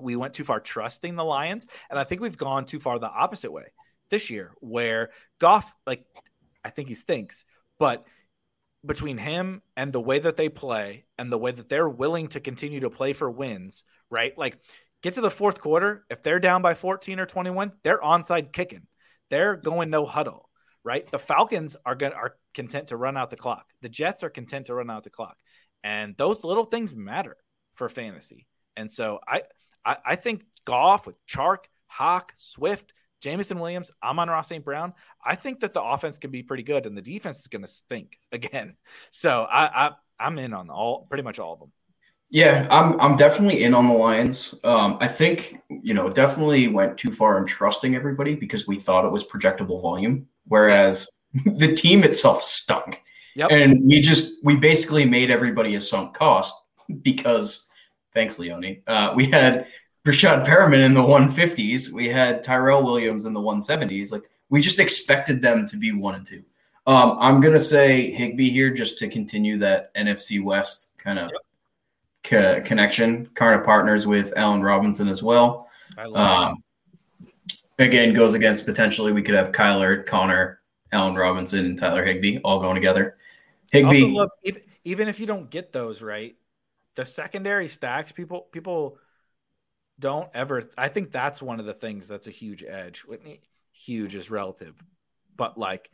We went too far trusting the Lions, and I think we've gone too far the opposite way this year, where Goff like. I think he stinks, but between him and the way that they play and the way that they're willing to continue to play for wins, right? Like get to the fourth quarter. If they're down by fourteen or twenty-one, they're onside kicking. They're going no huddle, right? The Falcons are going are content to run out the clock. The Jets are content to run out the clock. And those little things matter for fantasy. And so I, I, I think Goff with Chark, Hawk, Swift, Jameson Williams, Amon-Ra Saint Brown. I think that the offense can be pretty good, and the defense is going to stink again. So I, I, I'm in on all pretty much all of them. Yeah, I'm I'm definitely in on the Lions. Um, I think you know definitely went too far in trusting everybody because we thought it was projectable volume, whereas yeah. the team itself stunk, yep. and we just we basically made everybody a sunk cost because thanks, Leone. Uh, we had. Brashad Perriman in the one fifties. We had Tyrell Williams in the one seventies. Like we just expected them to be one and two. Um, I'm gonna say Higbee here just to continue that N F C West kind of yep. co- connection. Karna partners with Allen Robinson as well. I love um, again, goes against potentially we could have Kyler, Connor, Allen Robinson, and Tyler Higbee all going together. Higbee, also love, even, even if you don't get those right, the secondary stacks people people. Don't ever – I think that's one of the things that's a huge edge. Huge is relative. But, like,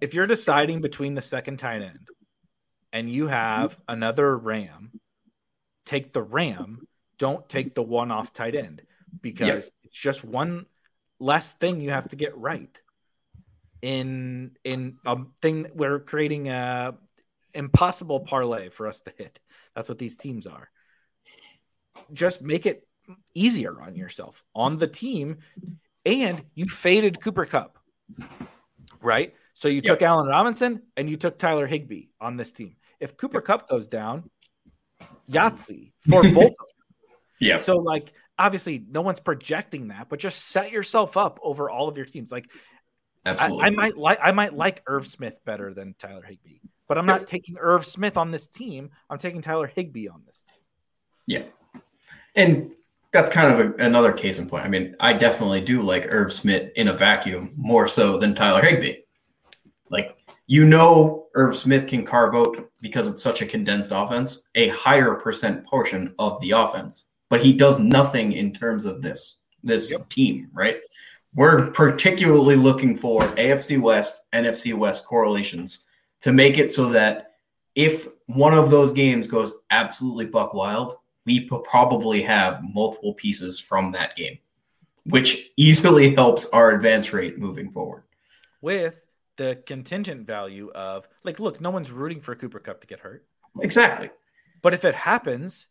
if you're deciding between the second tight end and you have another Ram, take the Ram. Don't take the one-off tight end because yep. it's just one less thing you have to get right in in a thing we're creating a impossible parlay for us to hit. That's what these teams are. Just make it – easier on yourself on the team, and you faded Cooper Kupp, right? So you yep. took Allen Robinson and you took Tyler Higbee on this team. If Cooper yep. Kupp goes down, Yahtzee for both of them. Yeah. So like obviously no one's projecting that, but just set yourself up over all of your teams. Like absolutely, I, I might like I might like Irv Smith better than Tyler Higbee, but I'm not taking Irv Smith on this team. I'm taking Tyler Higbee on this team. Yeah, and. That's kind of a, another case in point. I mean, I definitely do like Irv Smith in a vacuum more so than Tyler Higbee. Like, you know, Irv Smith can carve out because it's such a condensed offense, a higher percent portion of the offense, but he does nothing in terms of this, this yep. team, right? We're particularly looking for A F C West, N F C West correlations to make it so that if one of those games goes absolutely buck wild, we probably have multiple pieces from that game, which easily helps our advance rate moving forward. With the contingent value of, like, look, no one's rooting for Cooper Kupp to get hurt. Exactly. But if it happens,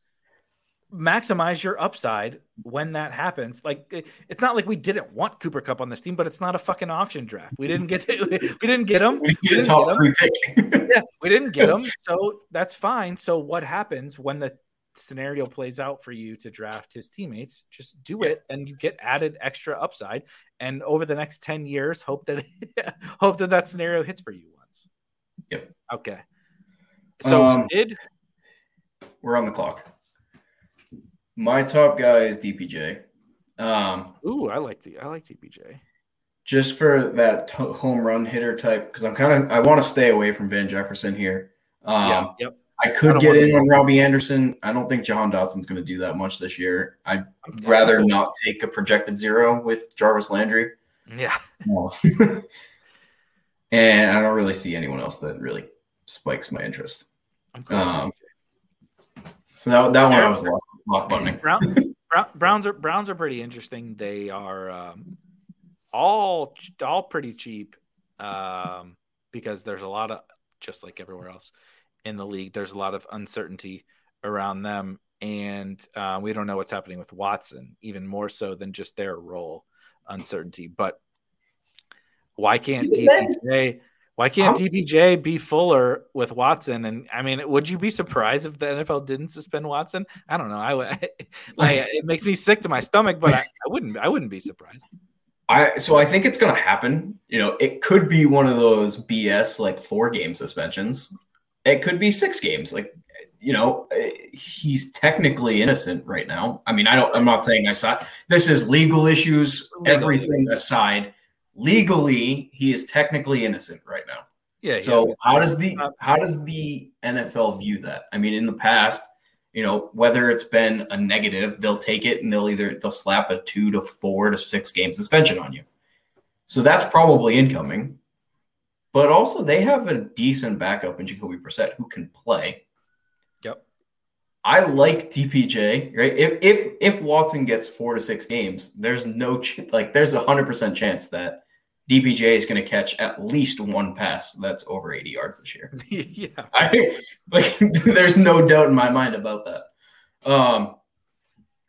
maximize your upside when that happens. Like, it, it's not like we didn't want Cooper Kupp on this team, but it's not a fucking auction draft. We didn't get to, we, we didn't get him. We didn't get a top three pick. Yeah, we didn't get him, so that's fine. So what happens when the scenario plays out for you to draft his teammates, just do it and you get added extra upside, and over the next ten years hope that hope that that scenario hits for you once. Yep. Okay. So um, we did. We're on the clock. My top guy is D P J. Um, Ooh, I like the I like D P J. Just for that t- home run hitter type, because I'm kind of I want to stay away from Van Jefferson here. Um, yeah. Yep. I could I get in on Robbie Anderson. I don't think Jahan Dotson's going to do that much this year. I'd I'm rather down. not take a projected zero with Jarvis Landry. Yeah. And I don't really see anyone else that really spikes my interest. I'm cool. Um, so that, that one I was lock, lock buttoning. Brown, Brown, Browns are Browns are pretty interesting. They are um, all all pretty cheap um, because there's a lot of, just like everywhere else in the league, there's a lot of uncertainty around them, and uh, we don't know what's happening with Watson, even more so than just their role uncertainty. But why can't D P J? Why can't D P J be Fuller with Watson? And I mean, would you be surprised if the N F L didn't suspend Watson? I don't know. I, I, I it makes me sick to my stomach, but I, I wouldn't. I wouldn't be surprised. I so I think it's going to happen. You know, it could be one of those B S like four game suspensions. It could be six games. Like, you know, he's technically innocent right now. I mean, I don't, I'm not saying I saw this is legal issues, legal. Everything aside. Legally, he is technically innocent right now. Yeah. So how does the, how does the N F L view that? I mean, in the past, you know, whether it's been a negative, they'll take it and they'll either, they'll slap a two to four to six game suspension on you. So that's probably incoming. But also, they have a decent backup in Jacoby Brissett who can play. Yep. I like D P J, right? If if if Watson gets four to six games, there's no ch- like there's a hundred percent chance that D P J is going to catch at least one pass that's over eighty yards this year. Yeah, I, like there's no doubt in my mind about that. Um,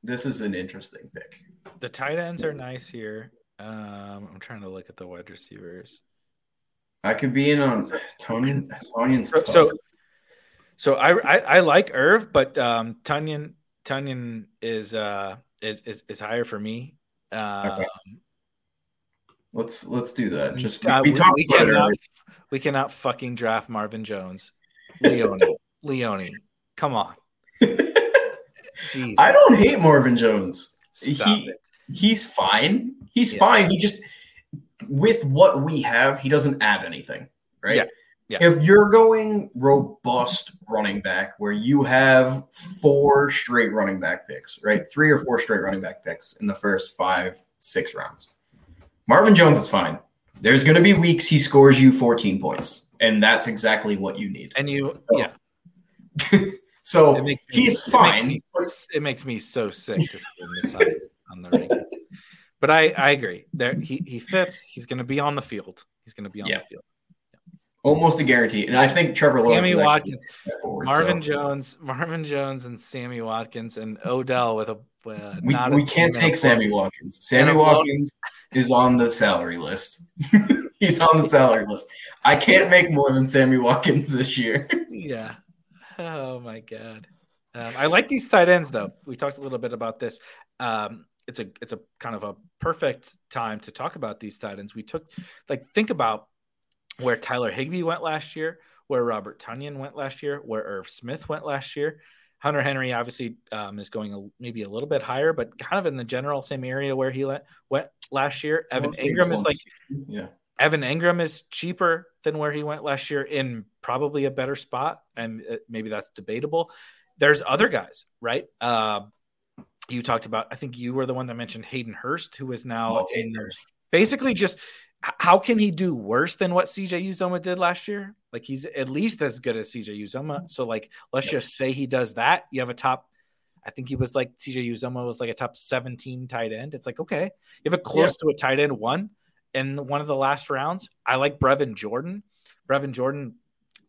this is an interesting pick. The tight ends are nice here. Um, I'm trying to look at the wide receivers. I could be in on Tonyan. Tonyan's so, so, so I, I I like Irv, but um, Tonyan Tonyan is uh is, is is higher for me. Um, okay. Let's let's do that. Just we, uh, we, we, cannot, we cannot fucking draft Marvin Jones, Leone, Leone. Come on. Jeez, I don't hate Marvin Jones. Stop he it. he's fine. He's yeah. fine. He just. With what we have, he doesn't add anything, right? Yeah, yeah. If you're going robust running back where you have four straight running back picks, right? Three or four straight running back picks in the first five, six rounds. Marvin Jones is fine. There's going to be weeks he scores you fourteen points, and that's exactly what you need. And you, so, yeah. so it makes me, he's fine. It makes, me, it makes me so sick to spend this high on the ring. But I, I agree. There he, he fits. He's going to be on the field. He's going to be on yeah. the field. Yeah. Almost a guarantee. And I think Trevor Lawrence, Sammy Watkins, forward, Marvin so. Jones, Marvin Jones, and Sammy Watkins, and Odell with a. Uh, we not we a can't take Sammy Watkins. Sammy Watkins is on the salary list. He's on the salary list. I can't make more than Sammy Watkins this year. Yeah. Oh my God. Um, I like these tight ends though. We talked a little bit about this. Um, It's a it's a kind of a perfect time to talk about these tight ends. We took like think about where Tyler Higbee went last year, where Robert Tonyan went last year, where Irv Smith went last year. Hunter Henry obviously um, is going a, maybe a little bit higher, but kind of in the general same area where he let, went last year. Evan Ingram is like yeah. Evan Ingram is cheaper than where he went last year in probably a better spot, and maybe that's debatable. There's other guys, right? Uh, You talked about, I think you were the one that mentioned Hayden Hurst, who is now oh, in Hurst. Basically just how can he do worse than what C J Uzoma did last year? Like he's at least as good as C J Uzoma. So like, let's yep. just say he does that. You have a top, I think he was like C J Uzoma was like a top seventeen tight end. It's like, okay, you have a close yeah. to a tight end one in one of the last rounds. I like Brevin Jordan, Brevin Jordan.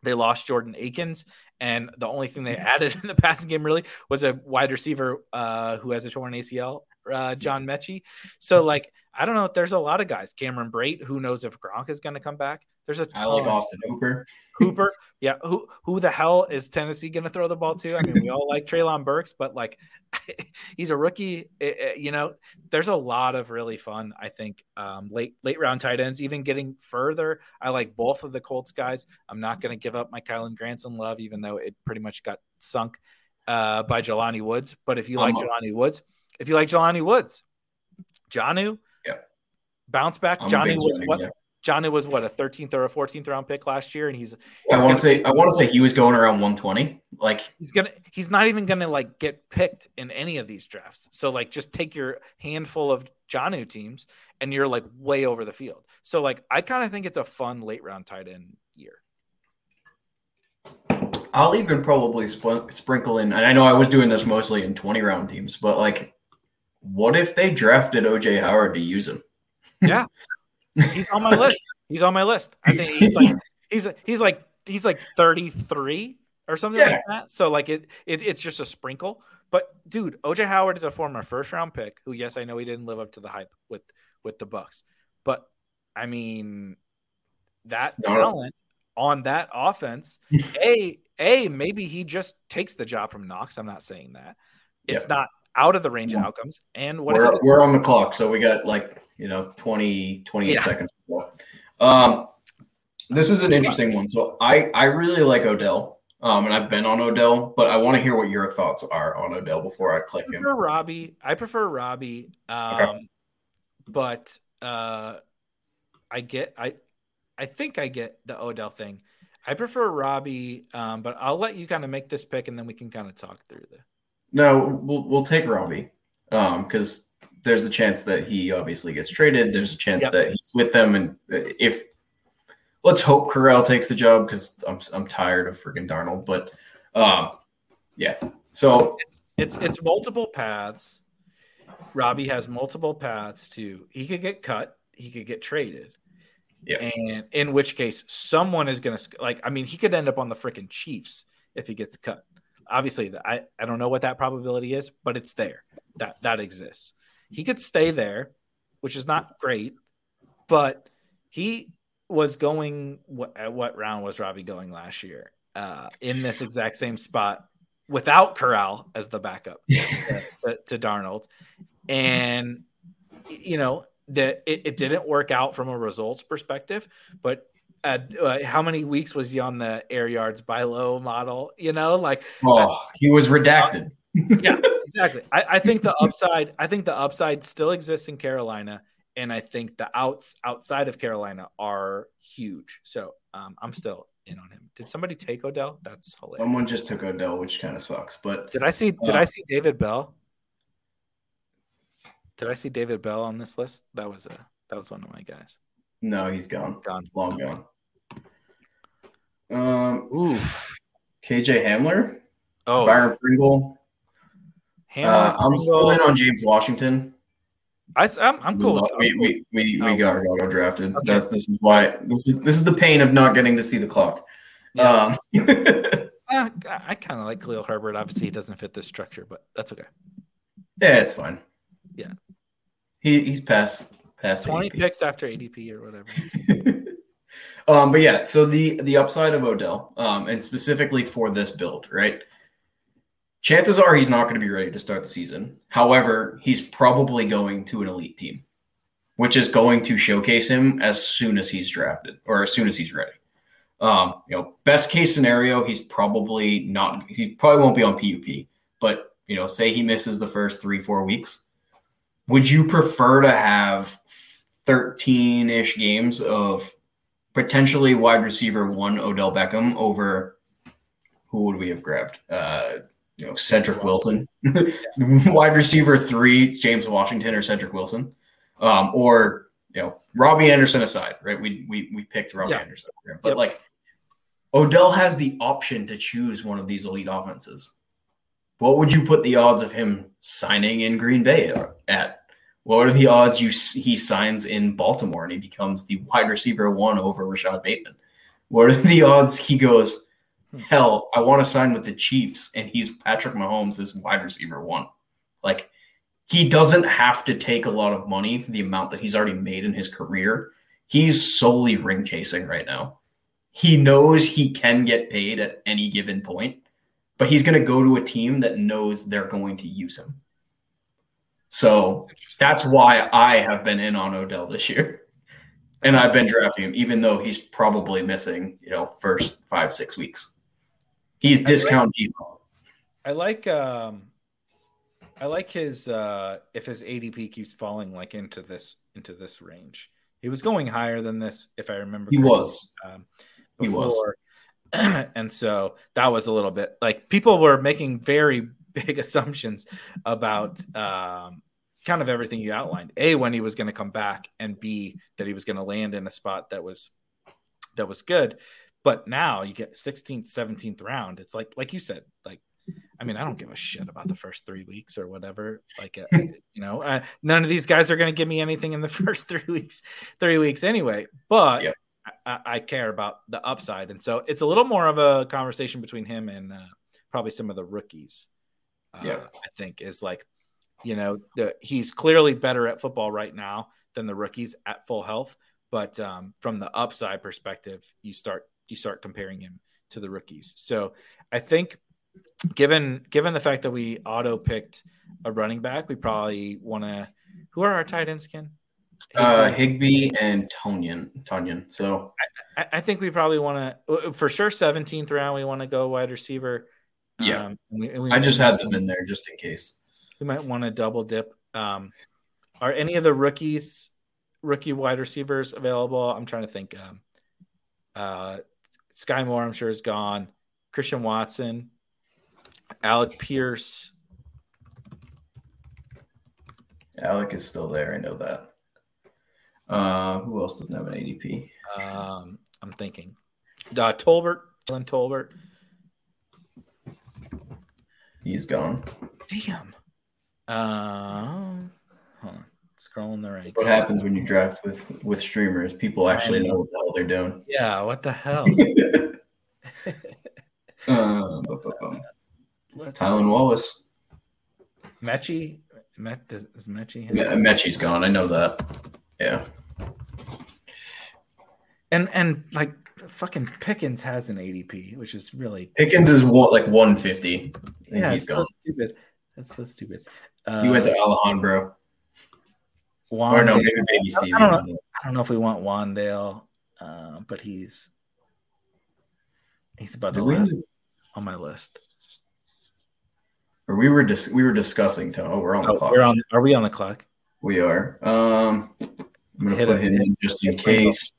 They lost Jordan Akins, and the only thing they added in the passing game really was a wide receiver uh, who has a torn A C L, uh, John Mechie. So, like, I don't know. There's a lot of guys. Cameron Brate, who knows if Gronk is going to come back. There's a ton. I like Austin Hooper. Hooper, yeah. Who who the hell is Tennessee going to throw the ball to? I mean, we all like Treylon Burks, but like he's a rookie. It, it, you know, there's a lot of really fun, I think, um, late late round tight ends. Even getting further, I like both of the Colts guys. I'm not going to give up my Kylan Granson love, even though it pretty much got sunk uh, by Jelani Woods. But if you like um, Jelani Woods, if you like Jelani Woods, Jonnu, yeah, bounce back. Jonnu was what? Yeah. Jonnu was what, a thirteenth or a fourteenth round pick last year, and he's. he's I want to say I want to say he was going around one twenty. Like he's gonna, he's not even gonna like get picked in any of these drafts. So like, just take your handful of Jonnu teams, and you're like way over the field. So like, I kind of think it's a fun late round tight end year. I'll even probably sp- sprinkle in, and I know I was doing this mostly in twenty round teams, but like, what if they drafted O J Howard to use him? Yeah. He's on my list. He's on my list. I think he's like he's he's like he's like thirty-three or something yeah. like that. So like it, it it's just a sprinkle. But dude, O J Howard is a former first round pick who, yes, I know he didn't live up to the hype with with the Bucks, but I mean that talent on that offense, a a maybe he just takes the job from Knox. I'm not saying that. It's yeah. not out of the range of outcomes. And what we're, we're on the clock, so we got like, you know, twenty, twenty-eight yeah. seconds before. Um, this is an interesting one. So I, I really like Odell, um, and I've been on Odell, but I want to hear what your thoughts are on Odell before I click I prefer him. Robbie. I prefer Robbie, um, okay. but uh, I get I I think I get the Odell thing. I prefer Robbie, um, but I'll let you kind of make this pick, and then we can kind of talk through the. No, we'll we'll take Robbie because um, there's a chance that he obviously gets traded. There's a chance yep. that he's with them, and if let's hope Corral takes the job because I'm I'm tired of freaking Darnold. But um, yeah, so it's it's multiple paths. Robbie has multiple paths to he could get cut, he could get traded, yeah, and in which case someone is gonna like. I mean, he could end up on the freaking Chiefs if he gets cut. Obviously, I, I don't know what that probability is, but it's there. That that exists. He could stay there, which is not great, but he was going what, – at what round was Robbie going last year uh, in this exact same spot without Corral as the backup to, to Darnold? And, you know, the, it, it didn't work out from a results perspective, but – Uh, uh, how many weeks was he on the air yards by low model? You know, like oh, uh, he was redacted. Uh, yeah, exactly. I, I think the upside. I think the upside still exists in Carolina, and I think the outs outside of Carolina are huge. So um, I'm still in on him. Did somebody take Odell? That's hilarious. Someone just took Odell, which kind of sucks. But did I see? Did uh, I see David Bell? Did I see David Bell on this list? That was a that was one of my guys. No, he's gone. Gone. Long gone. Um, oof. K J Hamler. Oh. Byron Pringle. Hamler, uh, I'm Pringle. Still in on James Washington. I, I'm, I'm cool. We we we, we oh. got Ricardo drafted. Okay. That's this is why this is this is the pain of not getting to see the clock. Yeah. Um, I, I kind of like Khalil Herbert. Obviously, he doesn't fit this structure, but that's okay. Yeah, it's fine. Yeah, he he's passed. Past twenty A D P. Picks after A D P or whatever. um, but yeah, so the the upside of Odell, um, and specifically for this build, right? Chances are he's not going to be ready to start the season. However, he's probably going to an elite team, which is going to showcase him as soon as he's drafted or as soon as he's ready. Um, you know, best case scenario, he's probably not. He probably won't be on P U P. But you know, say he misses the first three four weeks. Would you prefer to have thirteen-ish games of potentially wide receiver one Odell Beckham over who would we have grabbed? Uh, you know, Cedric Wilson, wide receiver three, James Washington or Cedric Wilson, um, or you know, Robbie Anderson aside, right? We we we picked Robbie yeah. Anderson, but yep. like Odell has the option to choose one of these elite offenses. What would you put the odds of him signing in Green Bay at? What are the odds you he signs in Baltimore and he becomes the wide receiver one over Rashad Bateman? What are the odds he goes, hell, I want to sign with the Chiefs and he's Patrick Mahomes as wide receiver one? Like, he doesn't have to take a lot of money for the amount that he's already made in his career. he's solely ring chasing right now. He knows he can get paid at any given point, but he's going to go to a team that knows they're going to use him. So that's why I have been in on Odell this year. And I've been drafting him, even though he's probably missing, you know, first five, six weeks. He's discount default. I like, um, I like his uh, if his A D P keeps falling like into this into this range. He was going higher than this, if I remember. He correctly. was. Um, he was. And so that was a little bit like people were making very big assumptions about um, kind of everything you outlined. A, when he was going to come back, and B, that he was going to land in a spot that was that was good. But now you get sixteenth, seventeenth round. It's like like you said, like. I mean, I don't give a shit about the first three weeks or whatever. Like, uh, you know, uh, none of these guys are going to give me anything in the first three weeks, three weeks anyway. But yep. I, I care about the upside, and so it's a little more of a conversation between him and uh, probably some of the rookies. Uh, yeah, I think is like, you know, the, he's clearly better at football right now than the rookies at full health. But um, from the upside perspective, you start you start comparing him to the rookies. So I think. Given given the fact that we auto picked a running back, we probably want to. Who are our tight ends, Ken? Higbee. Uh, Higbee and Tonyan. Tonyan. So I, I think we probably want to, for sure, seventeenth round. We want to go wide receiver. Yeah, um, and we, and we I just had them in there just in case. We might want to double dip. Um, are any of the rookies, rookie wide receivers available? I'm trying to think. Um, uh, Sky Moore, I'm sure, is gone. Christian Watson. Alec Pierce. Alec is still there. I know that. Uh, who else doesn't have an A D P? Um, I'm thinking. Uh, Tolbert. Jalen Tolbert. He's gone. Damn. Um, uh, hold on. Scrolling the ranks. What happens when you draft with, with streamers? People actually know what the hell they're doing. Yeah, what the hell? um, uh, Let's... Tylan Wallace. Mechie? Met, is, is Mechie? Yeah, Mechie's gone. I know that. Yeah. And, and like, fucking Pickens has an A D P, which is really... Pickens is, what, like, one fifty. Yeah, he's gone. So stupid. That's so stupid. Uh, he went to Alejandro. Wandale. Or no, maybe Baby Stevie. I don't know, I don't know if we want Wandale, uh, but he's... He's about the last on my list. Or we were dis- we were discussing. To, oh, we're on the oh, clock. We're on, are we on the clock? We are. Um, I'm going to put him in just in case.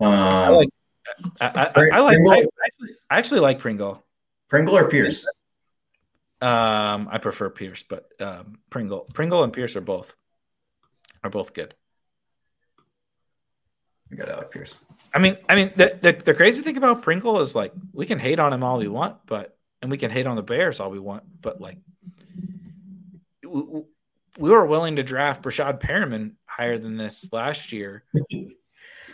Um, I like. I, I, I, like I, actually, I actually like Pringle. Pringle or Pierce? Um, I prefer Pierce, but um, Pringle, Pringle and Pierce are both are both good. We got Alec Pierce. I mean, I mean, the, the the crazy thing about Pringle is like we can hate on him all we want, but. And we can hate on the Bears all we want, but like we, we were willing to draft Brashad Perriman higher than this last year.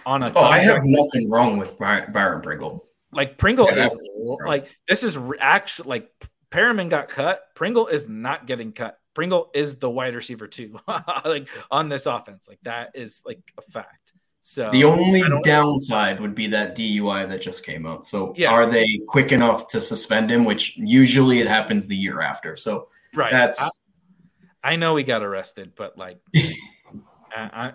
On a oh, I have nothing wrong with By- Byron Pringle. Like Pringle yeah, is like this is re- actually like Perriman got cut. Pringle is not getting cut. Pringle is the wide receiver too, like on this offense. Like that is like a fact. So the only downside would be that D U I that just came out. So yeah. Are they quick enough to suspend him? Which usually it happens the year after. So right. That's. I, I know he got arrested, but like, I, I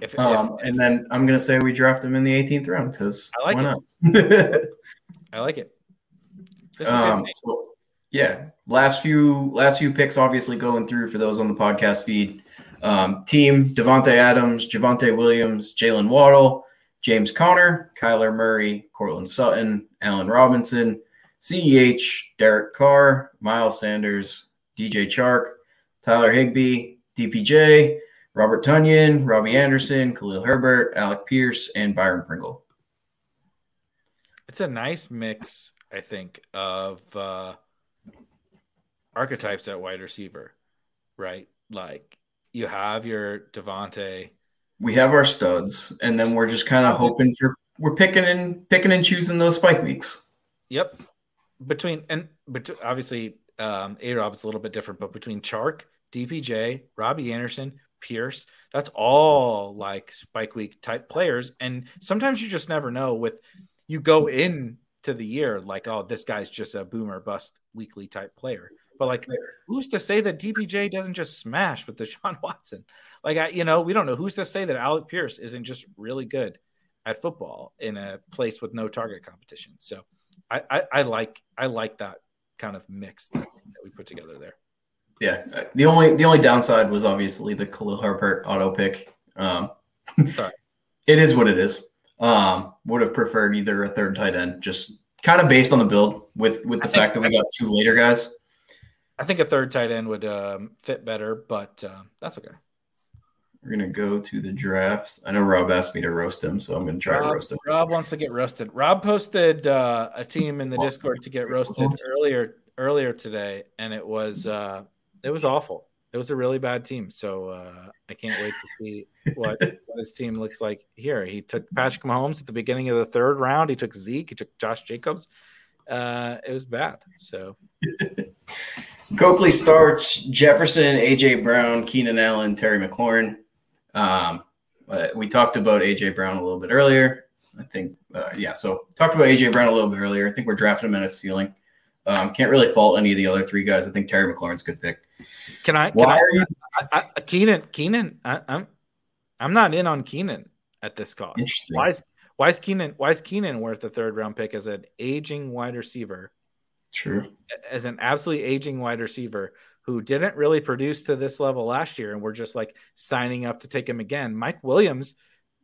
if, um, if and then I'm gonna say we draft him in the eighteenth round because I like why it. Not? I like it. This is um, so, yeah, last few last few picks obviously going through for those on the podcast feed. Um, team, Devontae Adams, Javante Williams, Jalen Waddle, James Conner, Kyler Murray, Cortland Sutton, Allen Robinson, C E H, Derek Carr, Miles Sanders, D J Chark, Tyler Higbee, D P J, Robert Tonyan, Robbie Anderson, Khalil Herbert, Alec Pierce, and Byron Pringle. It's a nice mix, I think, of uh, archetypes at wide receiver, right? Like, you have your Devontae. We have our studs, and then we're just kind of hoping for we're picking and picking and choosing those spike weeks. Yep. Between and but obviously um, A-Rob's a little bit different, but between Chark, D P J, Robbie Anderson, Pierce. That's all like spike week type players. And sometimes you just never know with you go in to the year like, oh, this guy's just a boomer bust weekly type player. But like, who's to say that D B J doesn't just smash with Deshaun Watson? Like, I, you know, we don't know. Who's to say that Alec Pierce isn't just really good at football in a place with no target competition? So I, I, I like I like that kind of mix that, that we put together there. Yeah, the only the only downside was obviously the Khalil Herbert auto pick. Um, Sorry, it is what it is. Um, would have preferred either a third tight end, just kind of based on the build with with the I fact think, that we got two later guys. I think a third tight end would um, fit better, but um, that's okay. We're gonna go to the draft. I know Rob asked me to roast him, so I'm gonna try Rob, to roast him. Rob wants to get roasted. Rob posted uh, a team in the Discord to get roasted earlier earlier today, and it was. Uh, It was awful. It was a really bad team. So uh, I can't wait to see what, what his team looks like here. He took Patrick Mahomes at the beginning of the third round. He took Zeke. He took Josh Jacobs. Uh, it was bad. So Coakley starts Jefferson, A J Brown, Keenan Allen, Terry McLaurin. Um, we talked about A J Brown a little bit earlier. I think, uh, yeah. So talked about A J Brown a little bit earlier. I think we're drafting him at a ceiling. Um, can't really fault any of the other three guys. I think Terry McLaurin's a good pick. Can I? Can I, I, I Keenan? Keenan? I, I'm I'm not in on Keenan at this cost. Why is Why is Keenan? Why is Keenan worth a third round pick as an aging wide receiver? True. As an absolutely aging wide receiver who didn't really produce to this level last year, and we're just like signing up to take him again. Mike Williams,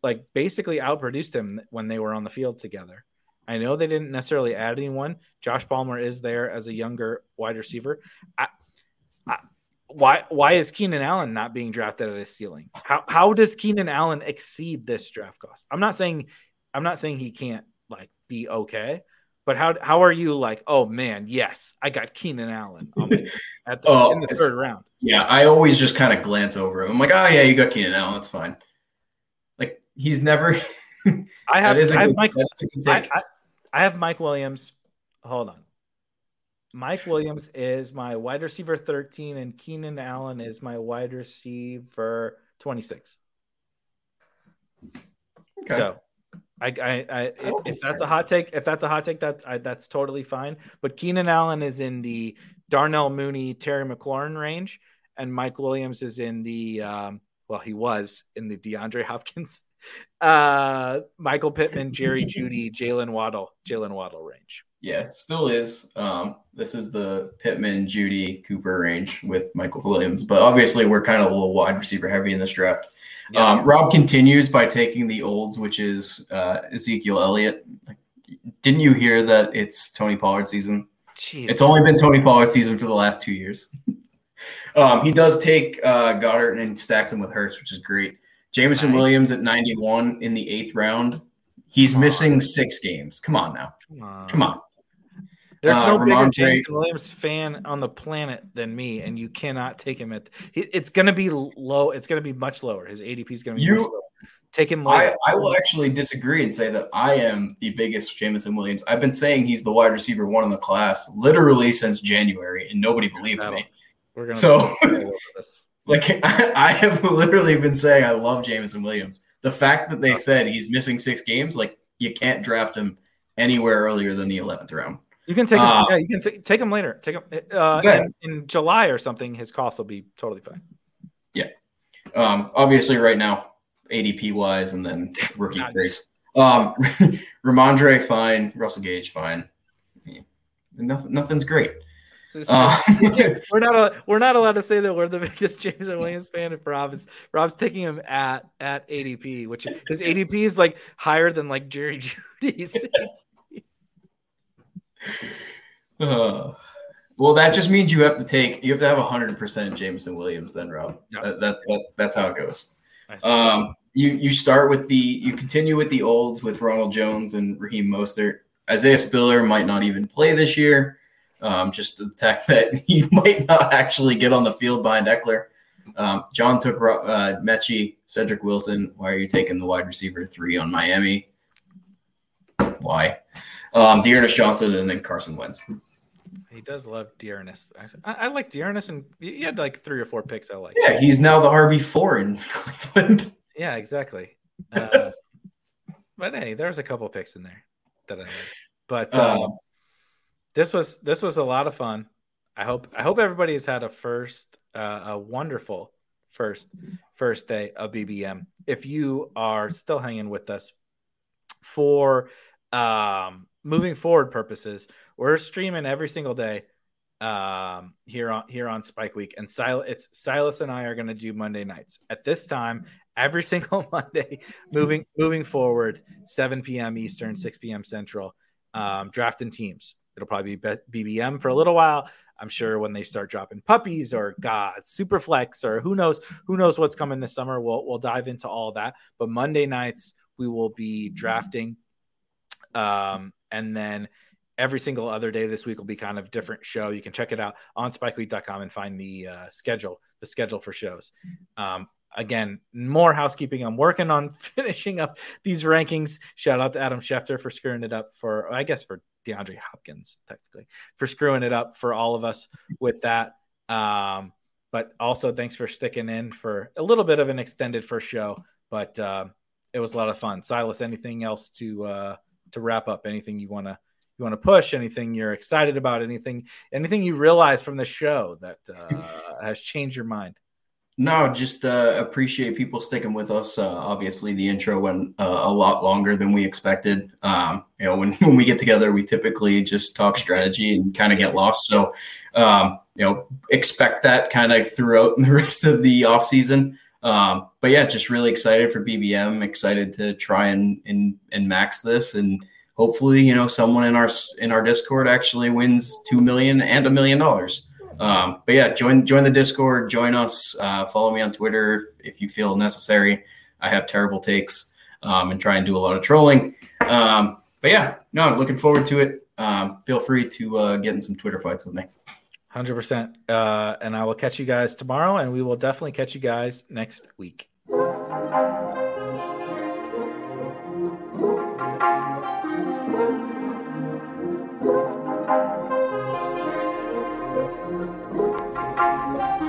like basically outproduced him when they were on the field together. I know they didn't necessarily add anyone. Josh Palmer is there as a younger wide receiver. I, I, why why is Keenan Allen not being drafted at his ceiling? How how does Keenan Allen exceed this draft cost? I'm not saying I'm not saying he can't like be okay, but how how are you like, oh man, yes, I got Keenan Allen on the, at the, oh, in the third round. Yeah, I always just kind of glance over him. I'm like, oh yeah, you got Keenan Allen, that's fine. Like he's never. I have I have good, Mike. I, I, I have Mike Williams. Hold on. Mike Williams is my wide receiver thirteen, and Keenan Allen is my wide receiver twenty-six. Okay. So, I, I, I if, if that's a hot take, if that's a hot take, that I, that's totally fine. But Keenan Allen is in the Darnell Mooney, Terry McLaurin range, and Mike Williams is in the um, well, he was in the DeAndre Hopkins. Uh, Michael Pittman, Jerry Jeudy, Jalen Waddle, Jalen Waddle range. Yeah, still is. Um, this is the Pittman, Jeudy, Cooper range with Michael Williams, but obviously we're kind of a little wide receiver heavy in this draft. Yeah. Um, Rob continues by taking the olds, which is uh, Ezekiel Elliott. Didn't you hear that it's Tony Pollard season? Jeez. It's only been Tony Pollard season for the last two years. um, he does take uh, Goddard and stacks him with Hurts, which is great. Jameson Williams at ninety-one in the eighth round. He's Come missing on. six games. Come on now. Come on. Come on. There's uh, no Ramon bigger Jameson Ray. Williams fan on the planet than me, and you cannot take him at – it's going to be low. It's going to be much lower. His A D P is going to be you, much lower. Take him later. I, I will actually disagree and say that I am the biggest Jameson Williams. I've been saying he's the wide receiver one in the class literally since January, and nobody believed That'll, me. We're gonna so – Like, I have literally been saying I love Jameson Williams. The fact that they said he's missing six games, like, you can't draft him anywhere earlier than the eleventh round. You can take him, uh, yeah, you can t- take him later. Take him uh, in, in July or something. His cost will be totally fine. Yeah. Um, obviously, right now, A D P-wise, and then rookie grace. Um, Ramondre, fine. Russell Gage, fine. Yeah. Nothing, nothing's great. Uh, we're not we're not allowed to say that we're the biggest Jameson Williams fan. If Rob is Rob's taking him at at A D P, which his A D P is like higher than like Jerry Judy's. uh, well, that just means you have to take you have to have a hundred percent Jameson Williams, then Rob. Yeah. That, that, that that's how it goes. Um, you you start with the you continue with the olds with Ronald Jones and Raheem Mostert. Isaiah Spiller might not even play this year. Um, just the fact that he might not actually get on the field behind Eckler. Um, John took uh, Mechie, Cedric Wilson. Why are you taking the wide receiver three on Miami? Why? Um, Dearness Johnson and then Carson Wentz. He does love Dearness. I, I like Dearness, and he had like three or four picks I like. Yeah, he's now the R B four in Cleveland. Yeah, exactly. Uh, but hey, there's a couple picks in there that I like. But um, um, this was this was a lot of fun. I hope I hope everybody has had a first uh, a wonderful first first day of B B M. If you are still hanging with us for um, moving forward purposes, we're streaming every single day um, here on here on Spike Week, and Sil- it's Silas and I are going to do Monday nights at this time every single Monday moving moving forward, seven p.m. Eastern, six p.m. Central, um, drafting teams. It'll probably be B B M for a little while. I'm sure when they start dropping puppies or God Superflex or who knows, who knows what's coming this summer. We'll, we'll dive into all that, but Monday nights we will be drafting. Um, and then every single other day this week will be kind of different show. You can check it out on spike week dot com and find the uh, schedule, the schedule for shows. Um, Again, more housekeeping. I'm working on finishing up these rankings. Shout out to Adam Schefter for screwing it up for, I guess, for DeAndre Hopkins, technically, for screwing it up for all of us with that. Um, but also, thanks for sticking in for a little bit of an extended first show. But uh, it was a lot of fun. Silas, anything else to uh, to wrap up? Anything you want to you want to push? Anything you're excited about? Anything anything you realized from the show that uh, has changed your mind? No, just uh, appreciate people sticking with us. Uh, obviously, the intro went uh, a lot longer than we expected. Um, you know, when, when we get together, we typically just talk strategy and kind of get lost. So, um, you know, expect that kind of throughout the rest of the offseason. Um, but, yeah, just really excited for B B M, excited to try and, and and max this. And hopefully, you know, someone in our in our Discord actually wins two million dollars and a million dollars. Um, but yeah, join, join the Discord, join us, uh, follow me on Twitter if you feel necessary. I have terrible takes, um, and try and do a lot of trolling. Um, but yeah, no, I'm looking forward to it. Um, feel free to, uh, get in some Twitter fights with me. one hundred percent. Uh, and I will catch you guys tomorrow, and we will definitely catch you guys next week. Thank you.